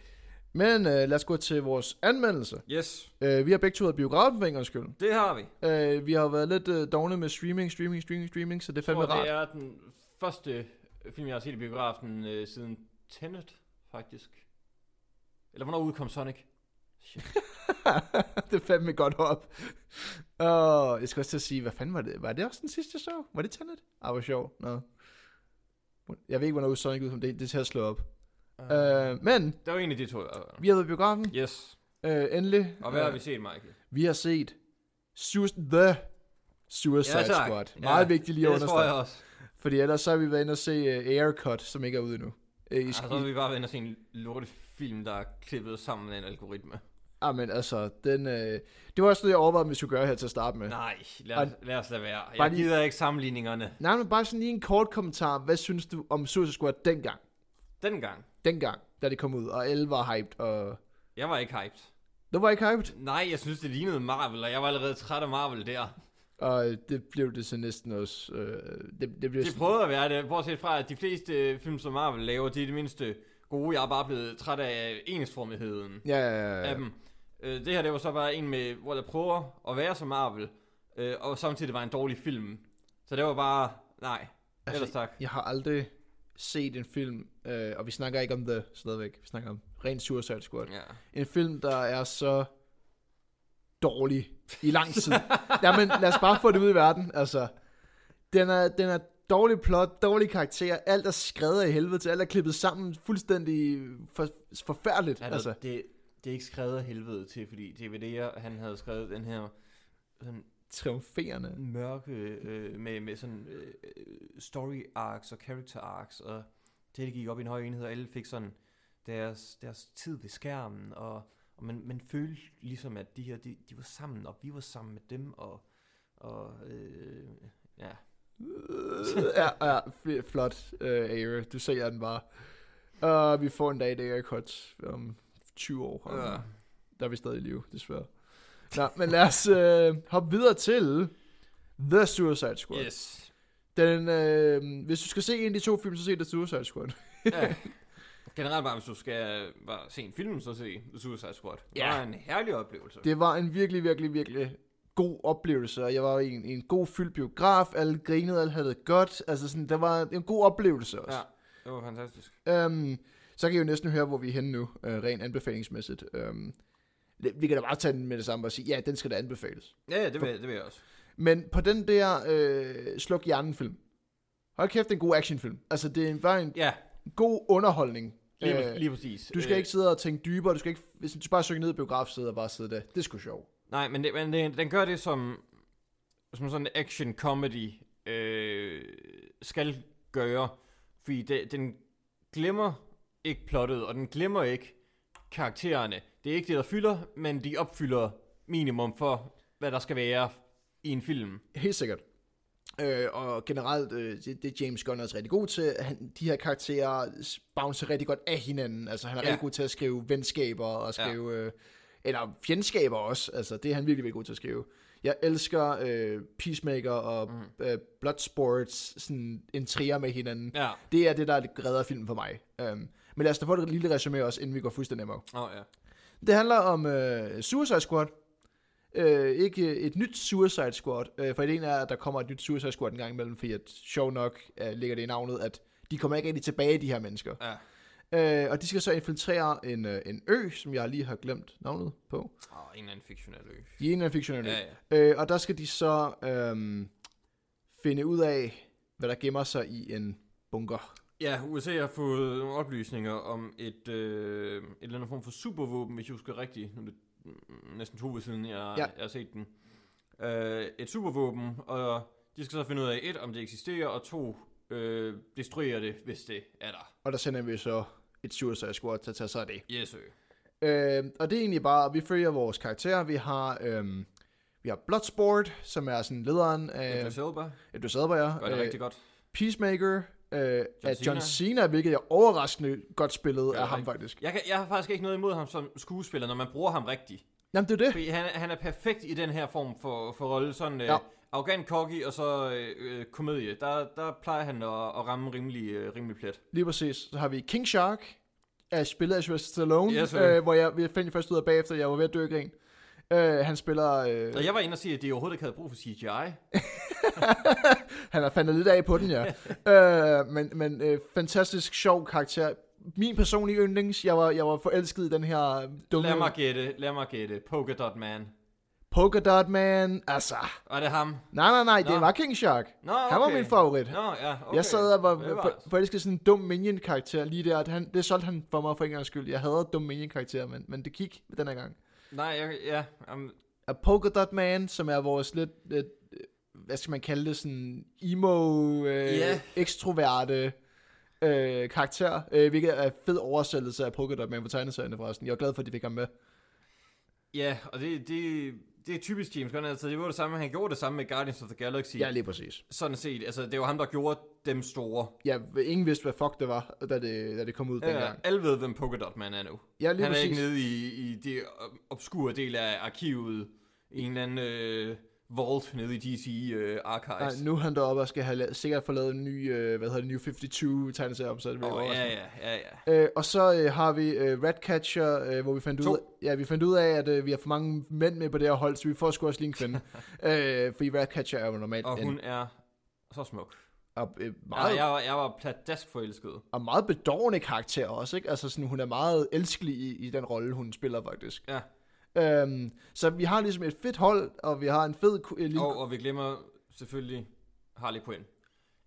Men lad os gå til vores anmeldelse. Yes. Vi har begge to været biografen for en gangs skyld. Det har vi. Vi har været lidt dogne med streaming, så det er fandme rart. Det er den første film, jeg har set i biografen siden Tenet, faktisk. Eller hvornår udkom Sonic? Shit. Det er fandme godt op. Jeg skal også til at sige, hvad fanden var det? Var det også den sidste show? Var det Tenet? Hvor sjov. Nå. Jeg ved ikke, hvornår Sonic udkom. Det er til at slå op. Men det var egentlig de to. Vi har været i biografen. Yes. Endelig. Og hvad har vi set, Michael? Vi har set The Suicide Squad. Meget vigtigt lige at understrege. Fordi ellers så har vi været inde og se Aircut, som ikke er ude endnu. Så har vi bare været inde og se en lortefilm, der er klippet sammen af en algoritme. Men altså, det var også noget, jeg overvejede, om vi skulle gøre her til at starte med. Nej, lad os lade være. Jeg gider ikke sammenligningerne. Nej, men bare sådan lige en kort kommentar. Hvad synes du om Suicide Squad dengang? Dengang, da det kom ud, og alle var hyped, og... Jeg var ikke hyped. Du var ikke hyped? Nej, jeg synes, det lignede Marvel, og jeg var allerede træt af Marvel der. Og det blev det så næsten også... Det prøvede at være det, bortset fra, at de fleste film, som Marvel laver, de er det mindste gode. Jeg er bare blevet træt af ensformigheden af dem. Det her, det var så bare en med, hvor der prøver at være som Marvel, og samtidig var en dårlig film. Så det var bare... Nej, altså, ellers tak. Jeg har aldrig set en film, og vi snakker ikke om det stadigvæk. Vi snakker om rent Suicide Squad. Ja. En film, der er så dårlig i lang tid. Jamen, lad os bare få det ud i verden. Altså, den er dårlig plot, dårlige karakterer, alt er skrevet af helvede til, alt er klippet sammen fuldstændig forfærdeligt. Ja, altså. Det er ikke skrevet af helvede til, fordi DVD'er, han havde skrevet den her sådan triumferende mørke med sådan story arcs og character arcs, og det gik op i en høj enhed, og alle fik sådan deres tid ved skærmen, og man følte ligesom, at de her, de var sammen, og vi var sammen med dem, og ja. Ja, flot, Aire. Du ser den bare. Og vi får en dag, det er godt om 20 år. Ja. Der er vi stadig i live, desværre. Nå, men lad os hoppe videre til The Suicide Squad. Yes. Hvis du skal se en af de to film, så se The Suicide Squad. Ja. Generelt bare, hvis du skal se en film, så se The Suicide Squad. Det var en herlig oplevelse. Det var en virkelig, virkelig, virkelig god oplevelse, og jeg var i en god fyldt biograf, alle grinede, alle havde det godt, altså sådan, der var en god oplevelse også. Ja, det var fantastisk. Så kan I jo næsten høre, hvor vi er henne nu, rent anbefalingsmæssigt. Vi kan da bare tage den med det samme og sige, ja, den skal da anbefales. Ja, det vil jeg også. Men på den der sluk hjernen film, hold kæft, det er en god actionfilm. Altså, det var en god underholdning. Lige præcis. Du skal ikke sidde og tænke dybere, du skal ikke, hvis du bare søger ned i biografsædet og bare sidde der, det er sgu sjovt. Nej, men den gør det som sådan en action-comedy skal gøre, fordi den glemmer ikke plottet, og den glemmer ikke karaktererne. Det er ikke det, der fylder, men de opfylder minimum for, hvad der skal være i en film. Helt sikkert. Og generelt, det er James Gunn også rigtig god til. De her karakterer bouncer rigtig godt af hinanden. Altså, han er rigtig god til at skrive venskaber og skrive... Eller fjendskaber også, altså det er han virkelig god til at skrive. Jeg elsker Peacemaker og Bloodsports, sådan en trier med hinanden. Ja. Det er det, der redder filmen for mig. Men lad os da få et lille resume også, inden vi går fuldstændig nemmere. Det handler om Suicide Squad. Ikke et nyt Suicide Squad, for ideen er, at der kommer et nyt Suicide Squad en gang imellem, fordi at sjov nok ligger det i navnet, at de kommer ikke rigtig tilbage, de her mennesker. Ja. Og de skal så infiltrere en ø, som jeg lige har glemt navnet på. En eller anden fiktionel ø. Ja. Og der skal de så finde ud af, hvad der gemmer sig i en bunker. Ja, USA har fået nogle oplysninger om et eller andet form for supervåben, hvis jeg husker rigtigt. Nu er det næsten 2 år siden, jeg har set den. Et supervåben, og de skal så finde ud af, 1, om det eksisterer, og 2... destruerer det, hvis det er der. Og der sender vi så et Suicide Squad til at tage sig af det. Yes, sir. Og det er egentlig bare, vi følger vores karakterer. Vi har Bloodsport, som er sådan lederen af... Idris Elba, ja. Gør det rigtig godt. Peacemaker af John Cena, hvilket er overraskende godt spillet af ham, faktisk. Jeg har faktisk ikke noget imod ham som skuespiller, når man bruger ham rigtigt. Jamen, det er det. Fordi han er perfekt i den her form for rolle, sådan... Arrogant, cocky og så komedie. Der plejer han at ramme rimelig plet. Lige præcis. Så har vi King Shark, spillet af Sylvester Stallone, hvor jeg fandt først ud af bagefter, jeg var ved at dø af grin. Han spiller... Og jeg var inde og sige, at de overhovedet ikke havde brug for CGI. Han har fandt lidt af på den, ja. Men fantastisk sjov karakter. Min personlige yndlings, jeg var forelsket i den her dumme... Lad mig gætte. Polka Dot Man. Polka Dot Man, altså... Var det ham? Nej, det var King Shark. Nå, okay. Han var min favorit. Jeg sad og var forelsket sådan en dum minion-karakter lige der. Det solgte han for mig for en gang skyld. Jeg havde dum minion-karakter, men det gik den her gang. Polka Dot Man, som er vores lidt hvad skal man kalde det, sådan emo, ekstroverte karakter. Hvilket er fed oversættelse af Polka Dot Man på tegneserierne forresten. Jeg var glad for, at de fik ham med. Ja, og det er typisk James Gunn, altså det var det samme, han gjorde det samme med Guardians of the Galaxy. Ja, lige præcis. Sådan set, altså det var ham, der gjorde dem store. Ja, ingen vidste, hvad fuck det var, da det kom ud dengang. Alle ved, hvem Polka Dot Man er nu. Ja, lige præcis. Han er ikke nede i det obskure del af arkivet, en eller anden vault nede i DC Archives. Nej, nu er han deroppe og skal have sikkert få lavet en ny, New 52 tegneserie om, så det bliver og så har vi Ratcatcher, hvor vi fandt ud af, at vi har for mange mænd med på det her hold, så vi får sgu også lige en kvinde. Fordi Ratcatcher er jo normalt. Og hun er så smuk. Og meget, ja, jeg var pladask forelsket. Og meget bedårende karakter også, ikke? Altså sådan, hun er meget elskelig i den rolle, hun spiller faktisk. Ja. Så vi har ligesom et fedt hold, og vi har en fed... Og vi glemmer selvfølgelig Harley Quinn.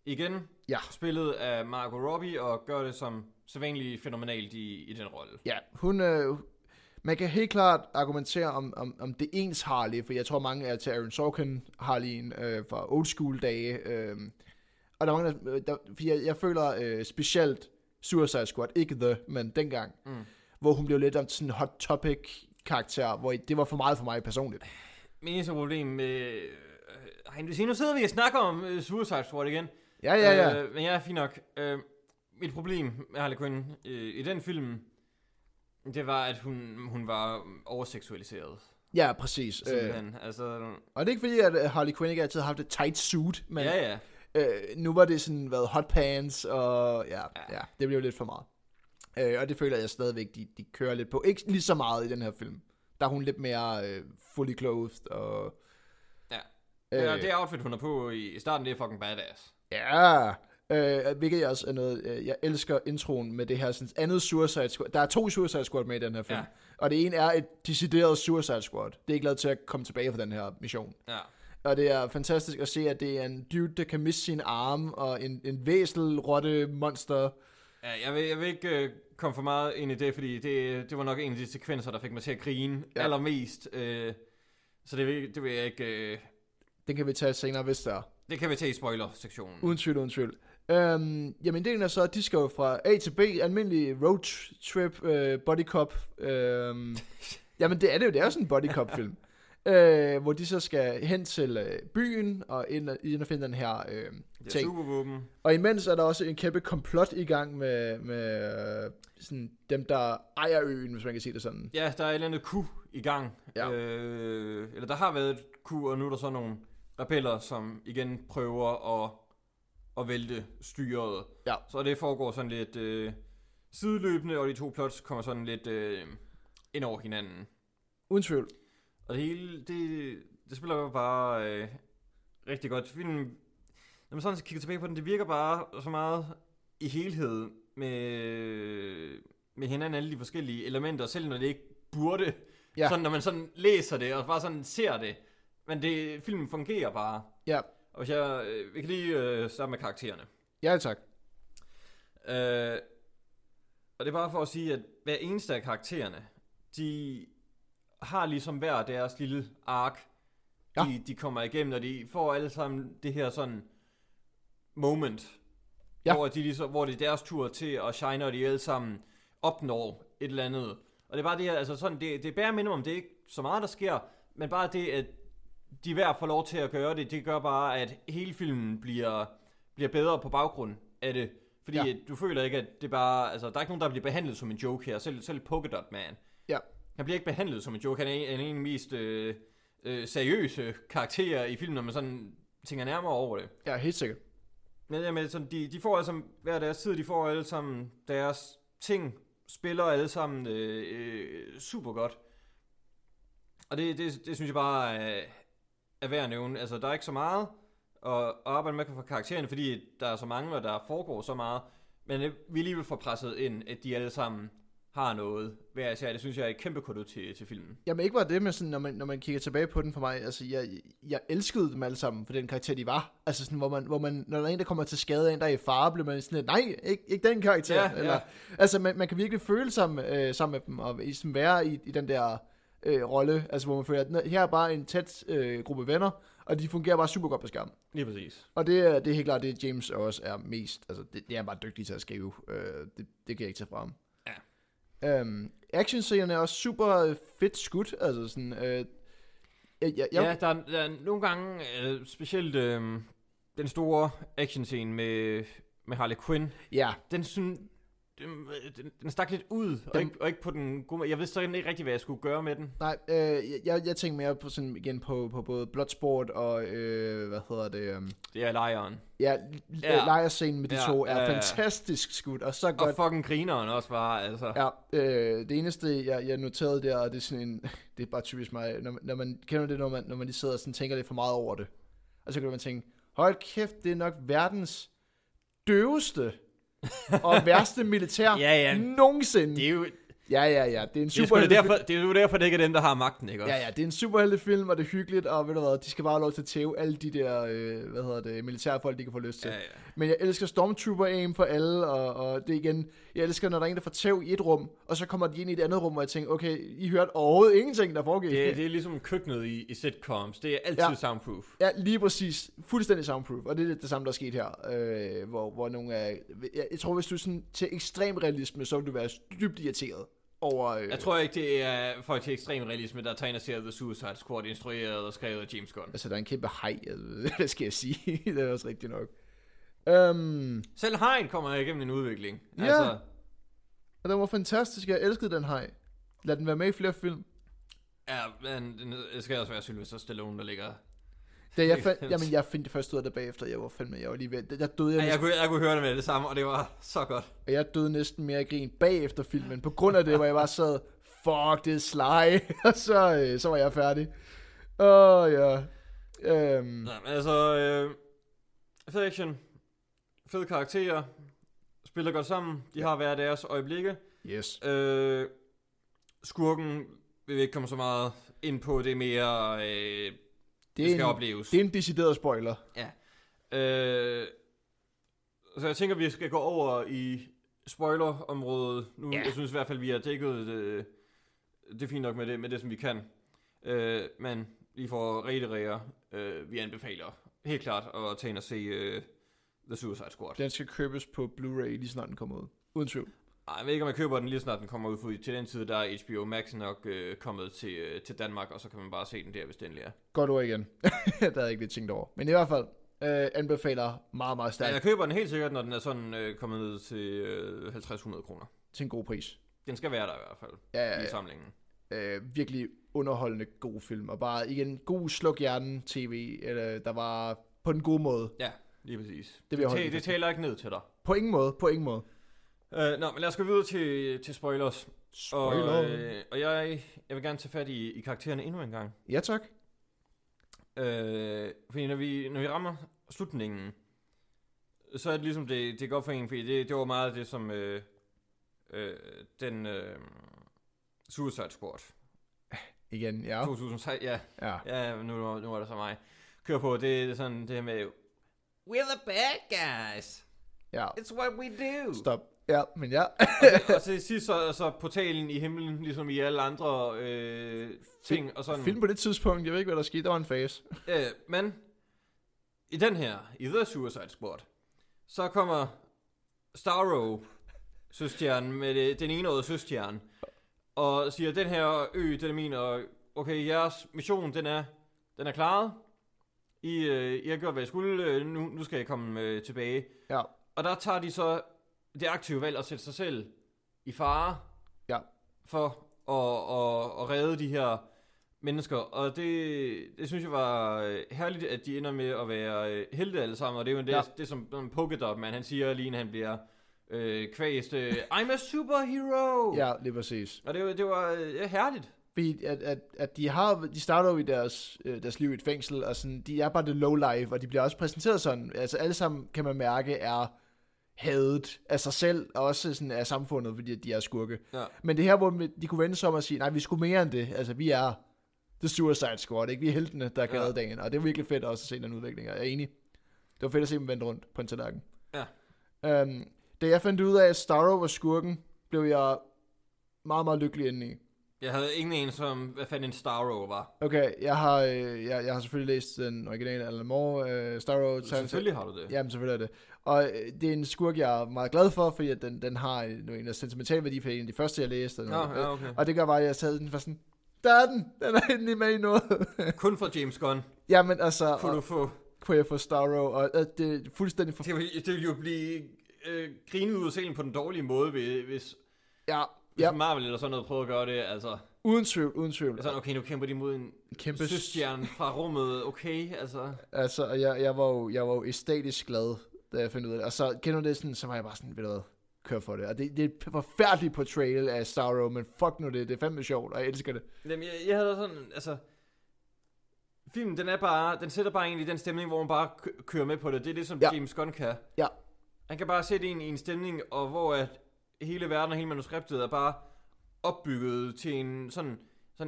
Igen, ja. Spillet af Margot Robbie, og gør det som sædvanligt fænomenalt i den rolle. Ja, hun... man kan helt klart argumentere om det ens Harley, for jeg tror mange er til Aaron Sorkin, Harley'en fra old school dage... Og der er mange, jeg føler specielt Suicide Squad, ikke The, men dengang, hvor hun blev lidt om sådan en hot topic-karakter, hvor det var for meget for mig personligt. Min eneste problem med... nu sidder vi og snakker om Suicide Squad igen. Ja. Men jeg er fint nok. Mit problem med Harley Quinn i den film, det var, at hun var overseksualiseret. Ja, præcis. Og det er ikke fordi, at Harley Quinn ikke altid har haft et tight suit, men... Ja. Nu var det sådan været hot pants, og ja, det blev lidt for meget. Og det føler jeg stadigvæk, de kører lidt på. Ikke lige så meget i den her film. Der er hun lidt mere fully clothed. Og, det outfit, hun er på i starten, det er fucking badass. Ja, hvilket jeg også er noget... jeg elsker introen med det her sådan andet Suicide Squad. Der er 2 Suicide Squad med i den her film. Ja. Og det ene er et decideret Suicide Squad. Det er ikke lavet til at komme tilbage fra den her mission. Ja. Og det er fantastisk at se, at det er en dude, der kan miste sin arme, og en væselrotte monster. Ja, jeg vil ikke komme for meget ind i det, fordi det var nok en af de sekvenser, der fik mig til at grine allermest. Så det vil jeg ikke... Det kan vi tage senere, hvis der er. Det kan vi tage i spoiler-sektionen. Uden tvivl. Jamen, delen er så, at de skal jo fra A til B, almindelig roadtrip, bodycop. Jamen, det er jo sådan en bodycop-film. Hvor de så skal hen til byen og ind og finde den her ting. Supervåben. Og imens er der også en kæmpe komplot i gang med sådan dem, der ejer øen, hvis man kan sige det sådan. Ja, der er et eller andet coup i gang. Ja. Eller der har været et coup, og nu er der så nogle rebeller, som igen prøver at vælte styret. Ja. Så det foregår sådan lidt sideløbende, og de 2 plots kommer sådan lidt ind over hinanden. Uden tvivl. Og det hele, det spiller bare rigtig godt. Filmen, når man sådan kigger tilbage på den, det virker bare så meget i helhed med hinanden, alle de forskellige elementer, selv når det ikke burde. Ja. Sådan, når man sådan læser det, og bare sådan ser det. Men filmen fungerer bare. Ja. Og hvis vi kan lige starte med karaktererne. Ja, tak. Og det er bare for at sige, at hver eneste af karaktererne, de... har ligesom hver deres lille ark, de kommer igennem, og de får alle sammen det her sådan moment, hvor det er deres tur til at shine, og de alle sammen opnår et eller andet. Og det er bare det her, altså sådan, det bærer minimum, det er ikke så meget, der sker, men bare det, at de hver får lov til at gøre det, det gør bare, at hele filmen bliver bedre på baggrund af det. Fordi du føler ikke, at det bare, altså der er ikke nogen, der bliver behandlet som en joke her, selv Polka Dot Man. Ja. Han bliver ikke behandlet som en joke. Han er en af de mest seriøse karakterer i filmen, når man sådan tænker nærmere over det. Ja, helt sikkert. Men dermed, sådan, de får alle sammen hver deres tid, de får alle sammen deres ting, spiller alle sammen super godt. Og det synes jeg bare er værd at nævne. Altså, der er ikke så meget at arbejde med for karaktererne, fordi der er så mange, og der foregår så meget. Men vi alligevel får presset ind, at de alle sammen... har noget hver især. Det synes jeg er et kæmpe kudo til filmen. Jamen ikke var det, men sådan, når man kigger tilbage på den for mig, altså jeg elskede dem alle sammen for den karakter, de var. Altså sådan, hvor man når der er en, der kommer til skade, en der er i fare, bliver man sådan lidt, nej, ikke den karakter. Ja, eller, ja. Altså man kan virkelig føle sammen med dem, og ligesom være i den der rolle, altså hvor man føler, at her er bare en tæt gruppe venner, og de fungerer bare super godt på skærmen. Lige præcis. Og det er helt klart, det James også er mest, altså det er bare dygtig til at skrive. Det kan jeg ikke tage fra ham. Actionscenerne er også super fedt skudt, altså sådan ja, der er nogle gange specielt den store actionscene med Harley Quinn. Ja. Den stak lidt ud, og ikke på den gode. Jeg vidste så ikke rigtig, hvad jeg skulle gøre med den. Nej, jeg tænkte mere på sådan igen på både Bloodsport og det er Lejeren. Ja, Lejerscenen med de 2 er fantastisk skudt og så godt. Og fucking grineren også var altså. Ja, det eneste jeg noterede der, og det er sådan en, det er bare typisk mig, når man kender det, når man lige sidder og sådan tænker lidt for meget over det. Og så kan man tænke, hold kæft, det er nok verdens døveste og værste militær nogensinde. Det er jo... det er en superheltefilm. Det er jo derfor, det ikke er dem, der har magten, ikke også? Ja, det er en superheltefilm, og det er hyggeligt, og ved du hvad, de skal bare have lov til at tæve alle de der, militærfolk, de kan få lyst til. Ja, ja. Men jeg elsker stormtrooper-aim for alle, og det igen, jeg elsker, når der er en, der får tæv i et rum, og så kommer de ind i et andet rum, og jeg tænker, okay, I hørte overhovedet ingenting, der foregik. Det er ligesom køkkenet i sitcoms, det er altid soundproof. Ja, lige præcis, fuldstændig soundproof, og det er det samme, der er sket her, hvor nogle af, jeg tror, hvis du sådan til ekstrem realisme, så vil du være dybt irriteret. Jeg tror ikke, det er folk til ekstrem realisme, der tager ind og ser The Suicide Squad, instrueret og skrevet af James Gunn. Altså, der er en kæmpe hej, hvad skal jeg sige? Det er også rigtigt nok. Selv hejen kommer igennem en udvikling. Ja, altså... og den var fantastisk. Jeg elskede den hej. Lad den være med i flere film. Ja, men det skal også være Sylvester Stallone, der ligger... Jeg fandt det først ud af det bagefter. Jeg var lige ved. Jeg døde. Jeg kunne høre det med det samme, og det var så godt. Og jeg døde næsten mere af grin bagefter filmen, på grund af det, hvor jeg bare sad, fuck, det er Sly, og så var jeg færdig. Fed action, fede karakterer, spiller godt sammen, de har hver deres øjeblikke. Yes. Skurken vil ikke komme så meget ind på, det mere... det skal opleves. Det er en decideret spoiler. Ja. Så jeg tænker, vi skal gå over i spoilerområdet. Nu, jeg synes i hvert fald, vi har dækket det er fint nok med det, som vi kan. Men lige for rederere, vi anbefaler helt klart at tage ind og se The Suicide Squad. Den skal købes på Blu-ray lige snart den kommer ud. Uden tvivl. Ej, jeg ved ikke, om jeg køber den lige snart den kommer ud, for til den tid, der er HBO Max nok kommet til Danmark, og så kan man bare se den der, hvis den lige er. Godt ord igen. Der havde jeg ikke lidt tænkt over. Men i hvert fald anbefaler meget, meget stærkt. Ja, jeg køber den helt sikkert, når den er sådan kommet ned til 50-100 kroner. Til en god pris. Den skal være der i hvert fald, i samlingen. Virkelig underholdende god film, og bare igen, god sluk-hjernen-tv, der var på den gode måde. Ja, lige præcis. Det taler ikke ned til dig. På ingen måde. Men lad os gå videre til spoilers. Og jeg vil gerne tage fat i karaktererne endnu en gang. Ja, tak. Fordi når vi rammer slutningen, så er det ligesom, det er godt for en, fordi det var meget det, som Suicide Squad. Igen, ja. 2016, ja. Nu var det så mig. Kør på, det er sådan det her med, we're the bad guys. Ja. It's what we do. Stop. Ja, men ja. Og til sidst så portalen i himlen, ligesom i alle andre ting og sådan. Film på det tidspunkt, jeg ved ikke, hvad der skete, der var en fase. Men i den her, i The Suicide Squad, så kommer Starro-søstjernen med den enårede søstjerne, og siger, den her ø, den er min, og okay, jeres mission, den er klaret. I har gjort, hvad I skulle, nu skal I komme tilbage. Ja. Og der tager de så... det aktive valg at sætte sig selv i fare for at redde de her mennesker. Og det synes jeg var herligt, at de ender med at være helte alle sammen. Og det er jo det som Polka Dot Man, han siger lige når han bliver kvæst. I'm a superhero! Ja, lige præcis. Og det var herligt. At de starter jo i deres liv i et fængsel, og sådan, de er bare det low life, og de bliver også præsenteret sådan. Altså alle sammen, kan man mærke, er... hadet af sig selv, og også sådan af samfundet, fordi de er skurke. Ja. Men det her, hvor de kunne vende sig om og sige, nej, vi skulle mere end det. Altså, vi er The Suicide Squad, ikke? Vi er heltene, der gad dagen. Og det er virkelig fedt også at se den udvikling. Jeg er enig. Det var fedt at se dem vende rundt på en tallerken. Ja. Da jeg fandt ud af, at Starro var skurken, blev jeg meget, meget lykkelig indeni. Jeg havde ingen en som, hvad fanden en Starro var. Okay, jeg har selvfølgelig læst den originale Alan Moore, Starro. Selvfølgelig har du det. Jamen, selvfølgelig er det. Og det er en skurk, jeg er meget glad for, fordi den har en sentimental værdi, for en af de første, jeg læste. Okay. Og det gør bare, at jeg sad den for sådan, der er den! Den er endelig med i noget. Kun for James Gunn. Jamen, altså. Kunne jeg få Starro, og det er fuldstændig for... Det ville jo blive grinet ud af selen på den dårlige måde, hvis... Ja. Hvis Marvel eller sådan noget prøver at gøre det, altså... Uden tvivl. Altså, okay, nu kæmper de mod en kæmpe søstjerne fra rummet, okay, altså... Altså, jeg var jo æstetisk glad, da jeg fandt ud af det. Og så kender det sådan, så var jeg bare sådan, ved du hvad, kør for det. Og det er et forfærdeligt portrayal af Starro, men fuck nu det er fandme sjovt, og jeg elsker det. Jamen, jeg havde sådan, altså... Filmen, den sætter bare egentlig den stemning, hvor man bare kører med på det. Det er det, som James Gunn kan. Ja. Han kan bare sætte en i en stemning, og hvor at hele verden og hele manuskriptet er bare opbygget til en sådan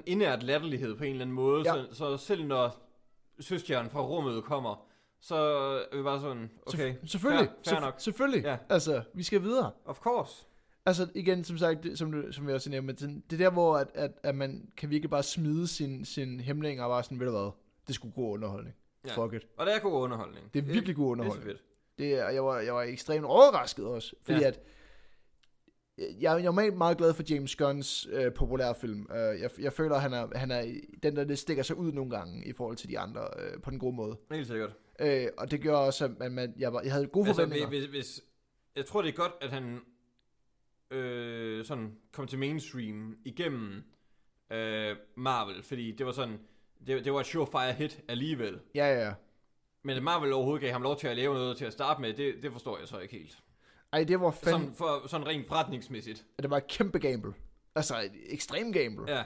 indært latterlighed på en eller anden måde. Ja. Så selv når søstjernen fra rummet kommer, så er vi bare sådan, okay, Selvfølgelig. Ja. Altså, vi skal videre. Of course. Altså igen, som sagt, som jeg også nævnte, det er der, hvor at man kan virkelig bare smide sin hæmning og bare sådan, ved du hvad, det skulle god underholdning. Ja. Fuck it. Og det er god underholdning. Det er virkelig god underholdning. Det er, jeg var ekstremt overrasket også, fordi at jeg er normalt meget glad for James Gunns populære film. Jeg føler, at han er den, der det stikker sig ud nogle gange i forhold til de andre på den gode måde. Helt sikkert. Og det gør også, at jeg havde gode forventninger. Hvis, jeg tror, det er godt, at han sådan kom til mainstream igennem Marvel, fordi det var sådan, det var et surefire hit alligevel. Ja. Men Marvel overhovedet gav ham lov til at lave noget til at starte med, det forstår jeg så ikke helt. Ej, det var sådan rent forretningsmæssigt. Det var et kæmpe gamble. Altså et ekstrem gamble. Ja.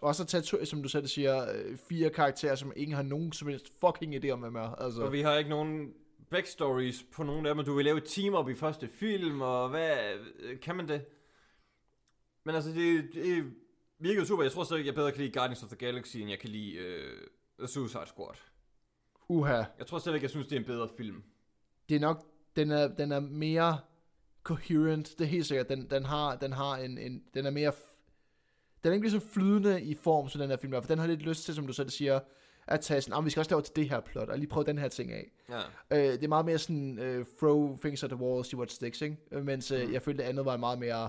Også at tage, som du selv siger, 4 karakterer, som ingen har nogen som helst fucking idé om, hvem er. Altså. Og vi har ikke nogen backstories på nogen af dem, du vil lave et team-up i første film, og hvad kan man det? Men altså, det virkede super. Jeg tror stadig, jeg bedre kan lide Guardians of the Galaxy, end jeg kan lide The Suicide Squad. Uha. Jeg tror stadig, jeg synes, det er en bedre film. Det er nok, den er mere coherent, det er helt sikkert. Den er mere, den er ikke lige så flydende i form, som den her film er, for den har lidt lyst til, som du selv siger, at tage sådan, vi skal også lave til det her plot, og lige prøve den her ting af. Ja. Det er meget mere sådan, throw things at the wall, see what sticks, ikke? Mens jeg følte, det andet var meget mere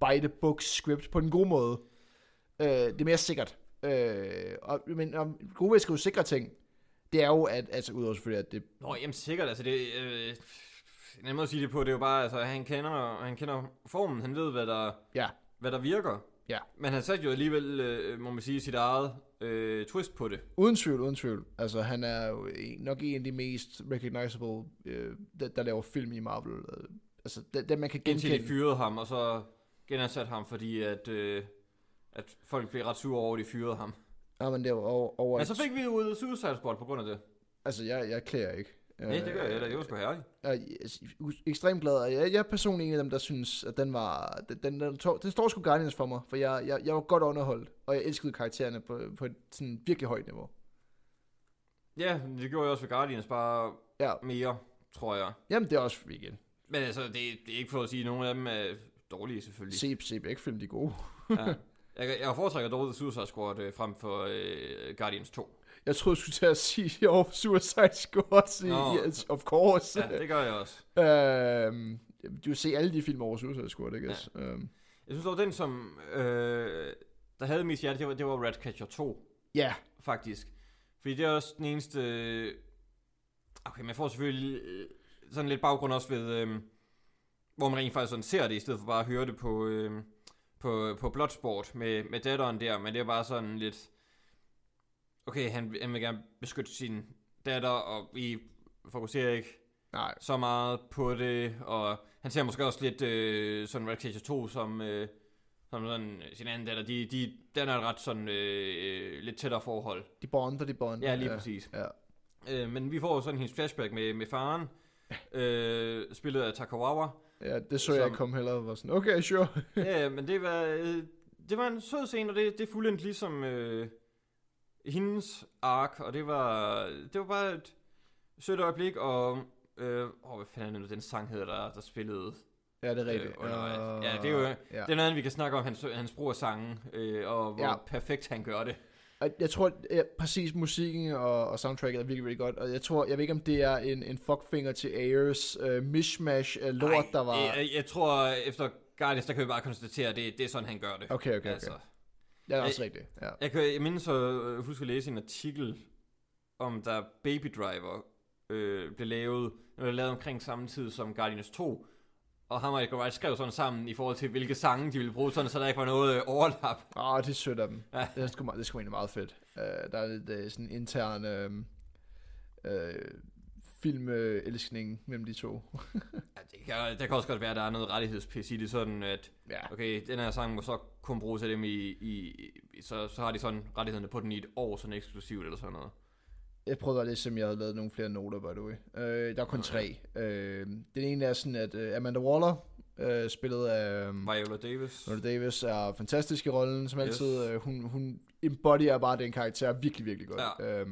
by the book script, på den gode måde. Det er mere sikkert. Men gode ved at skrive sikre ting, det er jo, at, altså udover selvfølgelig, at det... Nå, jamen sikkert, altså det... Jeg må sige det på, det er jo bare, altså han kender formen, han ved, hvad der virker. Ja. Men han satte jo alligevel, må man sige, sit eget twist på det. Uden tvivl. Altså han er jo nok en af de mest recognizable, der laver film i Marvel. Altså den man kan genkende. Indtil de fyrede ham, og så genansat ham, fordi at folk blev ret sure over, at de fyrede ham. Ja, men det var over... Men så fik vi jo Suicide Squad på grund af det. Altså jeg klager ikke. Nej, det gør jeg heller. Det var sgu herlig. Jeg er ekstremt glad, og jeg er personligt en af dem, der synes, at den var... Den står sgu Guardians for mig, for jeg var godt underholdt, og jeg elskede karaktererne på et sådan virkelig højt niveau. Ja, det gjorde jeg også ved Guardians, bare mere, tror jeg. Jamen, det er også igen. Men altså, det er ikke for at sige, at nogle af dem er dårlige, selvfølgelig. Se ikke film, de er gode. Ja. Jeg foretrækker dårligt Suicide Squad frem for Guardians 2. Jeg troede, du skulle til at sige Suicide Squad. No. Yes, of course. Ja, det gør jeg også. Du vil se alle de film over Suicide Squad, ikke? Ja. Jeg synes, det var den, som der havde mest hjerte, det var Ratcatcher 2. Ja. Yeah. Faktisk. Fordi det er også den eneste... Okay, men jeg får selvfølgelig sådan lidt baggrund også ved... hvor man rent faktisk sådan ser det, i stedet for bare at høre det på Bloodsport med datteren der. Men det er bare sådan lidt... Okay, han vil gerne beskytte sin datter, og vi fokuserer ikke så meget på det, og han ser måske også lidt sådan Ratcatcher 2 som sådan sin anden datter. Den er et ret sådan lidt tættere forhold. De bonder. Ja, lige præcis. Ja. Men vi får sådan hendes flashback med faren, spillet af Takawawa. Ja, det så jeg kom heller og var sådan, okay, sure. Ja, men det var en sød scene, og det fuldendt ligesom... hendes ark, og det var bare et sødt øjeblik, og hvad fanden er det nu, den sang hedder, der spillede. Ja, det er rigtigt. Ja, det er jo det er noget, vi kan snakke om, hans brug af sangen, og hvor perfekt han gør det. Jeg tror, præcis musikken og soundtracket er virkelig, virkelig godt, og jeg ved ikke, om det er en fuckfinger til Ayers mishmash lort, der var... Jeg tror, efter Guardians, der kan vi bare konstatere, at det er sådan, han gør det. Okay. Altså. Ja, det er også rigtigt. Ja. Jeg mindes at huske at læse en artikel om, der Baby Driver blev lavet omkring samme tid som Guardians 2, og ham og Edgar Wright skrev sådan sammen i forhold til, hvilke sange de ville bruge, sådan, så der ikke var noget overlap. Det er sødt af dem. Ja. Det er sgu egentlig meget fedt. Der er lidt sådan intern filmelskning mellem de to. Det kan også godt være, at der er noget rettighedspis i det, sådan at okay, den her sang må så kun bruges af dem i så har de sådan rettighederne på den i et år, sådan eksklusivt eller sådan noget. Jeg prøvede at læse, om jeg havde lavet nogle flere noter, by the way. Der er kun tre. Den ene er sådan, at Amanda Waller, spillet af Viola Davis. Viola Davis er fantastisk i rollen, som altid. Hun embodyer bare den karakter virkelig, virkelig godt. Ja.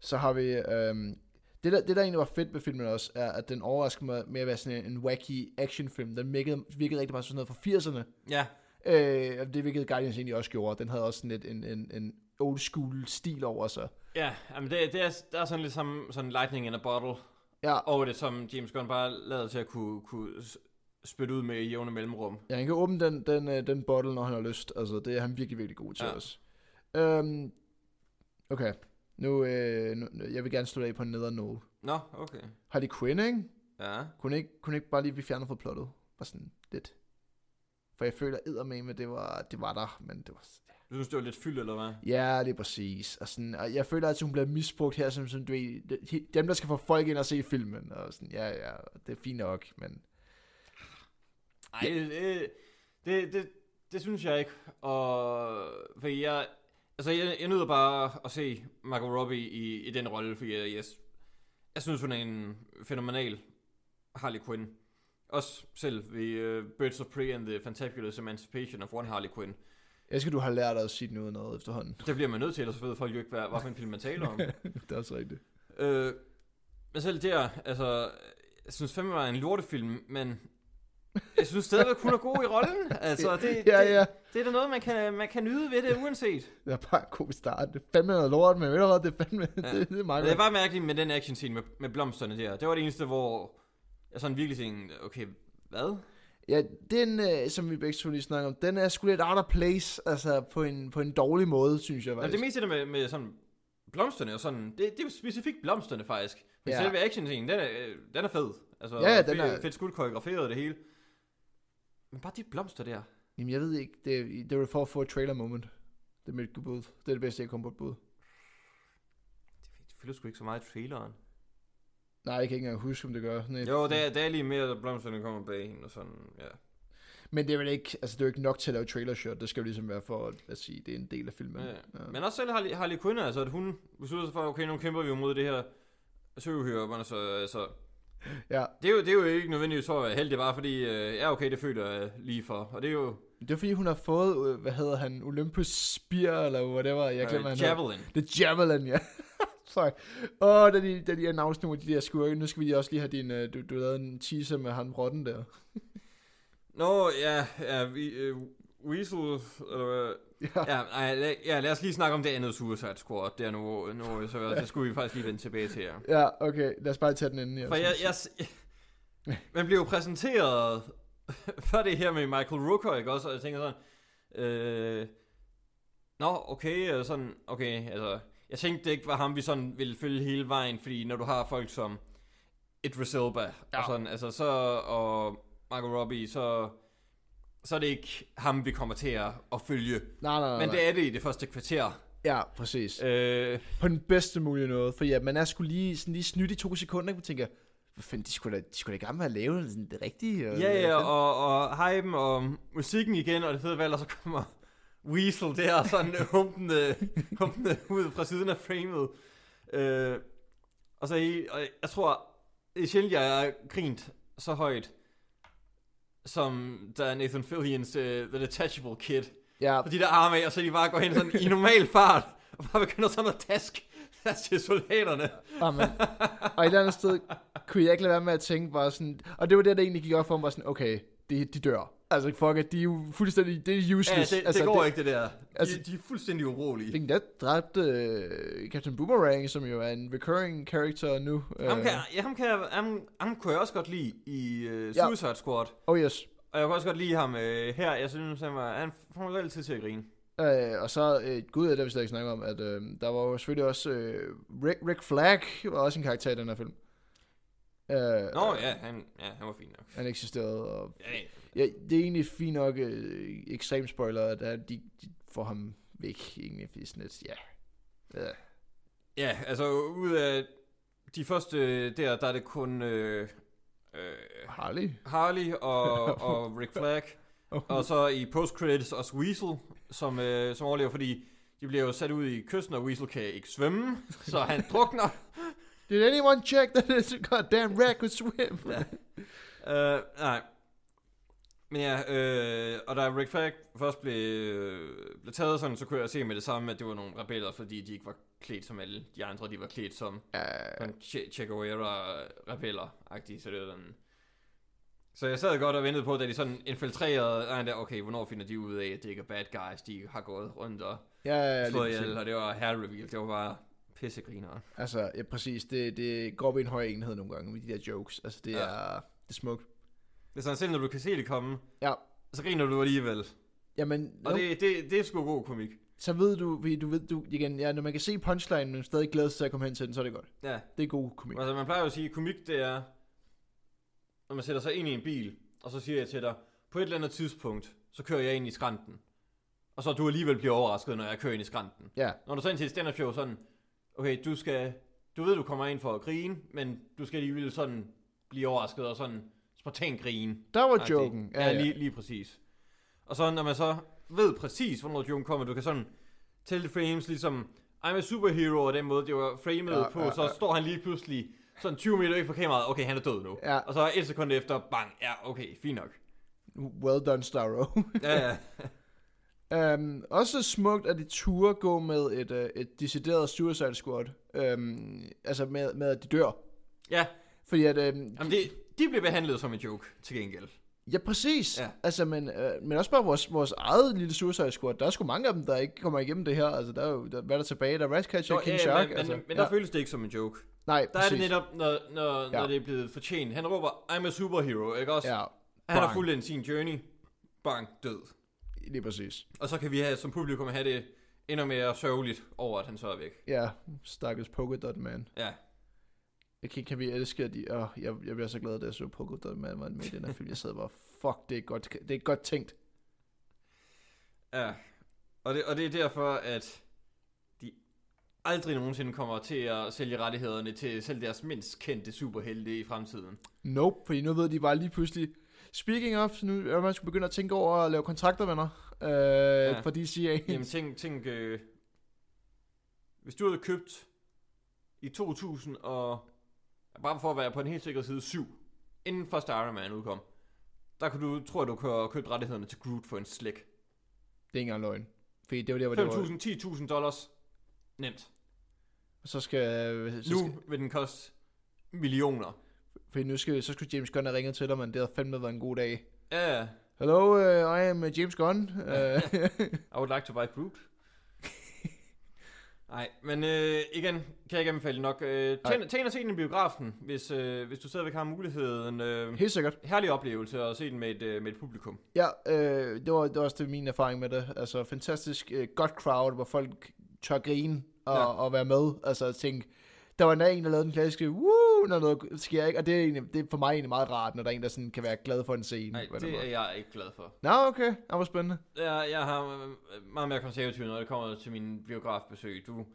Så har vi... Det der egentlig var fedt med filmen også, er, at den overraskede mig med at være sådan en wacky actionfilm. Den virkede rigtig meget sådan noget fra 80'erne. Ja. Det virkede Guardians egentlig også gjorde. Den havde også sådan lidt en old school stil over sig. Ja, men det er sådan lidt sådan lightning in a bottle. Ja. Og det, som James Gunn bare lavede til at kunne spytte ud med i jævne mellemrum. Ja, han kan åbne den bottle, når han har lyst. Altså, det er han virkelig, virkelig god til også. Okay. Nu, jeg vil gerne slutte af på en nederen note. Nå, okay. Harley Quinn, ikke? Ja. Kunne ikke bare lige blive fjernet fra plottet? Bare sådan lidt. For jeg føler eddermame, at det var der, men det var... Du synes, det var lidt fyldt, eller hvad? Ja, det er præcis. Og, sådan, og jeg føler, at hun bliver misbrugt her, som du ved, dem, der skal få folk ind og se filmen. Og sådan, ja, det er fint nok, men... Ej, ja. det synes jeg ikke. Og... Fordi jeg... Altså, jeg nyder bare at se Margot Robbie i den rolle, fordi jeg synes, hun er en fænomenal Harley Quinn. Også selv ved Birds of Prey and the Fantabulous Emancipation of One Harley Quinn. Jeg skal du have lært at sige den uden noget efterhånden. Det bliver man nødt til, ellers ved folk jo ikke, hvad for en film man taler om. Det er også rigtigt. Men selv der, altså, jeg synes fandme var en lortefilm, men... Jeg synes stadigvæk, hun er god i rollen. Altså, det er da noget, man kan nyde ved det, uanset. Det er bare en god start. Det er fandme noget lort, men det er fandme... Ja. Det er meget godt. Det var mærkeligt med den action-scene med blomsterne der. Det var det eneste, hvor jeg sådan virkelig tænkte, okay, hvad? Ja, den, som vi begge to lige snakker om, den er sgu lidt out of place, altså på en dårlig måde, synes jeg faktisk. Ja, det meste der med sådan blomsterne og sådan, det er jo specifikt blomsterne faktisk. Men selve action-scenen, den er fed. Altså, ja, fedt skuldkoreograferet det hele. Men bare de blomster der. Jamen, jeg ved ikke. Det var for at få et trailer moment. Det er mit bud. Det er det bedste, jeg kom på et bud. Det fylder sgu ikke så meget i traileren. Nej, jeg kan ikke engang huske, om det gør. Nej. Jo, det er lige mere, at blomsterne kommer bag hende og sådan, ja. Men det er vel ikke, altså, det er jo ikke nok til at lave trailershot. Det skal jo ligesom være for at sige, det er en del af filmen. Ja. Men også selv Harley Quinn, altså, at hun beslutter sig for, okay, nu kæmper vi jo mod det her søgehyreberne, så altså... Ja. Det er jo ikke nødvendigvis så heldigt, bare fordi ja, okay, det føler jeg lige for. Og det er jo... Det er fordi hun har fået, hvad hedder han, Olympus Spear, eller whatever, jeg glemmer han. Javelin. The Javelin, ja. Sorry. Åh, da de annoncer nogle af de der skurke, nu skal vi lige også lige have din, du lavede en teaser med han rotten der. Nå, ja, vi, Weasel, eller ja. Ja, lad os lige snakke om det andet Suicide Squad. Det er nu så ja. Skulle vi faktisk lige vende tilbage til jer. Ja, okay. Lad os bare tage den inden. For jeg man blev jo præsenteret for det her med Michael Rooker, ikke også? Og jeg tænker sådan, okay, altså, jeg tænkte det ikke var ham, vi sådan ville følge hele vejen, fordi når du har folk som Idris Elba, og sådan, altså, så, og Margot Robbie, så er det ikke ham, vi kommer til at følge. Nej. Men det er det i det første kvarter. Ja, præcis. På den bedste mulige måde. For ja, man er sgu lige snydt i 2 sekunder, ikke? Man tænker, hvad fanden, de skulle da ikke gerne være lavet det rigtige. Ja, og hypen og musikken igen, og det fede valg, og så kommer Weasel der, sådan humpende ud fra siden af framet. Og så jeg tror, det er sjældent, jeg er grint så højt, som der er Nathan Fillion's The Detachable Kid. Ja. Og de der arme af, og så de bare går hen sådan i normal fart, og bare begynder sådan at task til soldaterne. Amen. Og et eller andet sted kunne jeg ikke lade være med at tænke bare sådan, og det var det, der egentlig gik op for mig, sådan, okay, de dør. Altså fuck it, de er jo fuldstændig, det er useless. Ja, det går ikke det der. Altså, de er fuldstændig urolige. Fing der dræbte Captain Boomerang, som jo er en recurring character nu. Ham kan jeg også godt lide i Suicide Squad. Oh yes. Og jeg kan også godt lide ham her. Jeg synes, han får mig altid til at grine. Og så, gud, det har vi slet ikke snakket om, at der var jo selvfølgelig også, Rick Flag var også en karakter i den her film. Han var fint nok. Han eksisterede, og... Ja, det er egentlig fint nok ekstrem spoiler, at de får ham væk, egentlig, fordi sådan lidt, Ja, altså, ud af de første der er det kun... Harley og Rick Flag, og så i post-credits også Weasel, som overlever, fordi... De bliver jo sat ud i kysten, og Weasel kan ikke svømme, så han drukner. Did anyone check that this goddamn rat could swim? Ja. Nej. Men ja, og da Rick Flag først blev taget sådan, så kunne jeg se med det samme, at det var nogle rebeller, fordi de ikke var klædt som alle de andre, de var klædt som Che Guevara-rebeller-agtige, så det var sådan. Så jeg sad godt og ventede på, da de sådan infiltrerede, okay, hvornår finder de ud af, at det ikke er bad guys, de har gået rundt og slået ihjel, og det var hair-reveal, det var bare pissegriner. Altså, ja, præcis, det går op i en høj enhed nogle gange med de der jokes, altså det er smukt. Det er sådan, selv når du kan se det komme, så griner du alligevel. Jamen, og det er sgu god komik. Så ved du igen, når man kan se punchline, men stadig glæder sig til at komme hen til den, så er det godt. Ja. Det er god komik. Altså, man plejer jo at sige, at komik det er, når man sætter sig ind i en bil, og så siger jeg til dig, på et eller andet tidspunkt, så kører jeg ind i skrænten. Og så du alligevel bliver overrasket, når jeg kører ind i skrænten. Ja. Når du så ind til et stand-up show sådan, okay, du ved, du kommer ind for at grine, men du skal alligevel sådan blive overrasket og sådan spontan grine. Der var joken. Ja, lige præcis. Og så når man så ved præcis, hvornår joken kommer, du kan sådan tælle frames, ligesom I'm a superhero, og den måde, det var framet på, så står han lige pludselig sådan 20 meter væk fra kameraet, okay, han er død nu. Ja. Og så et sekund efter, bang, ja, okay, fint nok. Well done, Starro. Også smukt, at de turde gå med et decideret Suicide Squad, altså med at de dør. Ja. Fordi at jamen de blev behandlet som en joke til gengæld. Ja, præcis. Ja. Altså, men også bare vores eget lille Suicide Squad. Der er sgu mange af dem, der ikke kommer igennem det her. Altså, der er jo, hvad der tilbage? Der er Ratcatcher og King Shark. Men der føles det ikke som en joke. Nej, præcis. Der er det netop, når det er blevet fortjent. Han råber, I'm a superhero, ikke også? Ja. Han har fuldendt sin journey. Bang, død. Lige præcis. Og så kan vi som publikum have det endnu mere sørgeligt over, at han så er væk. Ja, stakkels Polka Dot Man. Ja. Kan vi elske, at de... jeg bliver så glad, at jeg så Polka Dot Man var med i den her film. Jeg sad bare, fuck, det er godt tænkt. Ja, og det er derfor, at de aldrig nogensinde kommer til at sælge rettighederne til selv deres mindst kendte superhelte i fremtiden. Nope, fordi nu ved de bare lige pludselig... Speaking of, nu er man skulle begynde at tænke over at lave kontrakter, venner. For DCA. Jamen, tænk... Hvis du havde købt i 2000 og... Bare for at være på en helt sikker side 7, inden første Iron Man udkom, der kunne du, tror jeg, du kunne købe rettighederne til Groot for en slik. Det er ikke engang løgn. Fordi det var der, hvor $5,000, $10,000. Nemt. Så skal... Nu vil den koste millioner. Fordi nu skulle James Gunn have ringet til dig, men det havde fandme været en god dag. Ja, yeah. Hello, I am James Gunn. I would like to buy Groot. Nej, men igen, kan jeg ikke anbefale nok. Tænk at se den i biografen, hvis du stadigvæk har muligheden. Helt sikkert. Herlig oplevelse at se den med et publikum. Ja, det var også det, min erfaring med det. Altså, fantastisk godt crowd, hvor folk tør grine og være med. Altså, jeg tænkte, der var en, der lavede den klassiske, når noget sker, ikke? Og det er for mig egentlig meget rart, når der er en, der sådan kan være glad for en scene. Nej, det er jeg ikke glad for. Nå, okay. Det var spændende. Jeg har meget mere konservativ, når det kommer til min biografbesøg. Du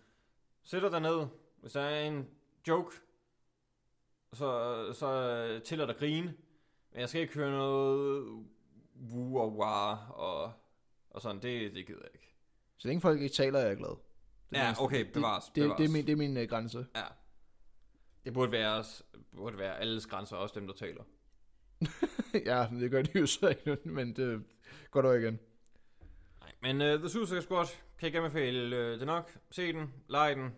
sætter dig ned, hvis der er en joke, så tæller der grine. Men jeg skal ikke høre noget woo og wah og sådan. Det gider jeg ikke. Så længe folk ikke taler, jeg er glad. Ja, okay, bevares. Det er min grænse. Ja. Det burde være alles grænser, også dem, der taler. Ja, det gør de jo så ikke, men det går dog igen. Nej, men The Suicide Squad, kan ikke anbefale det nok. Se den, lege den,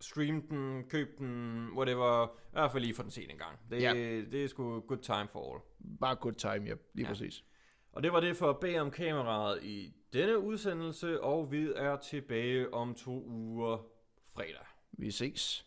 stream den, køb den, whatever. I hvert fald lige for den set en gang. Det er sgu good time for all. Bare good time, yep. Lige præcis. Og det var det for Bag om Kameraet i denne udsendelse, og vi er tilbage om 2 uger fredag. Vi ses.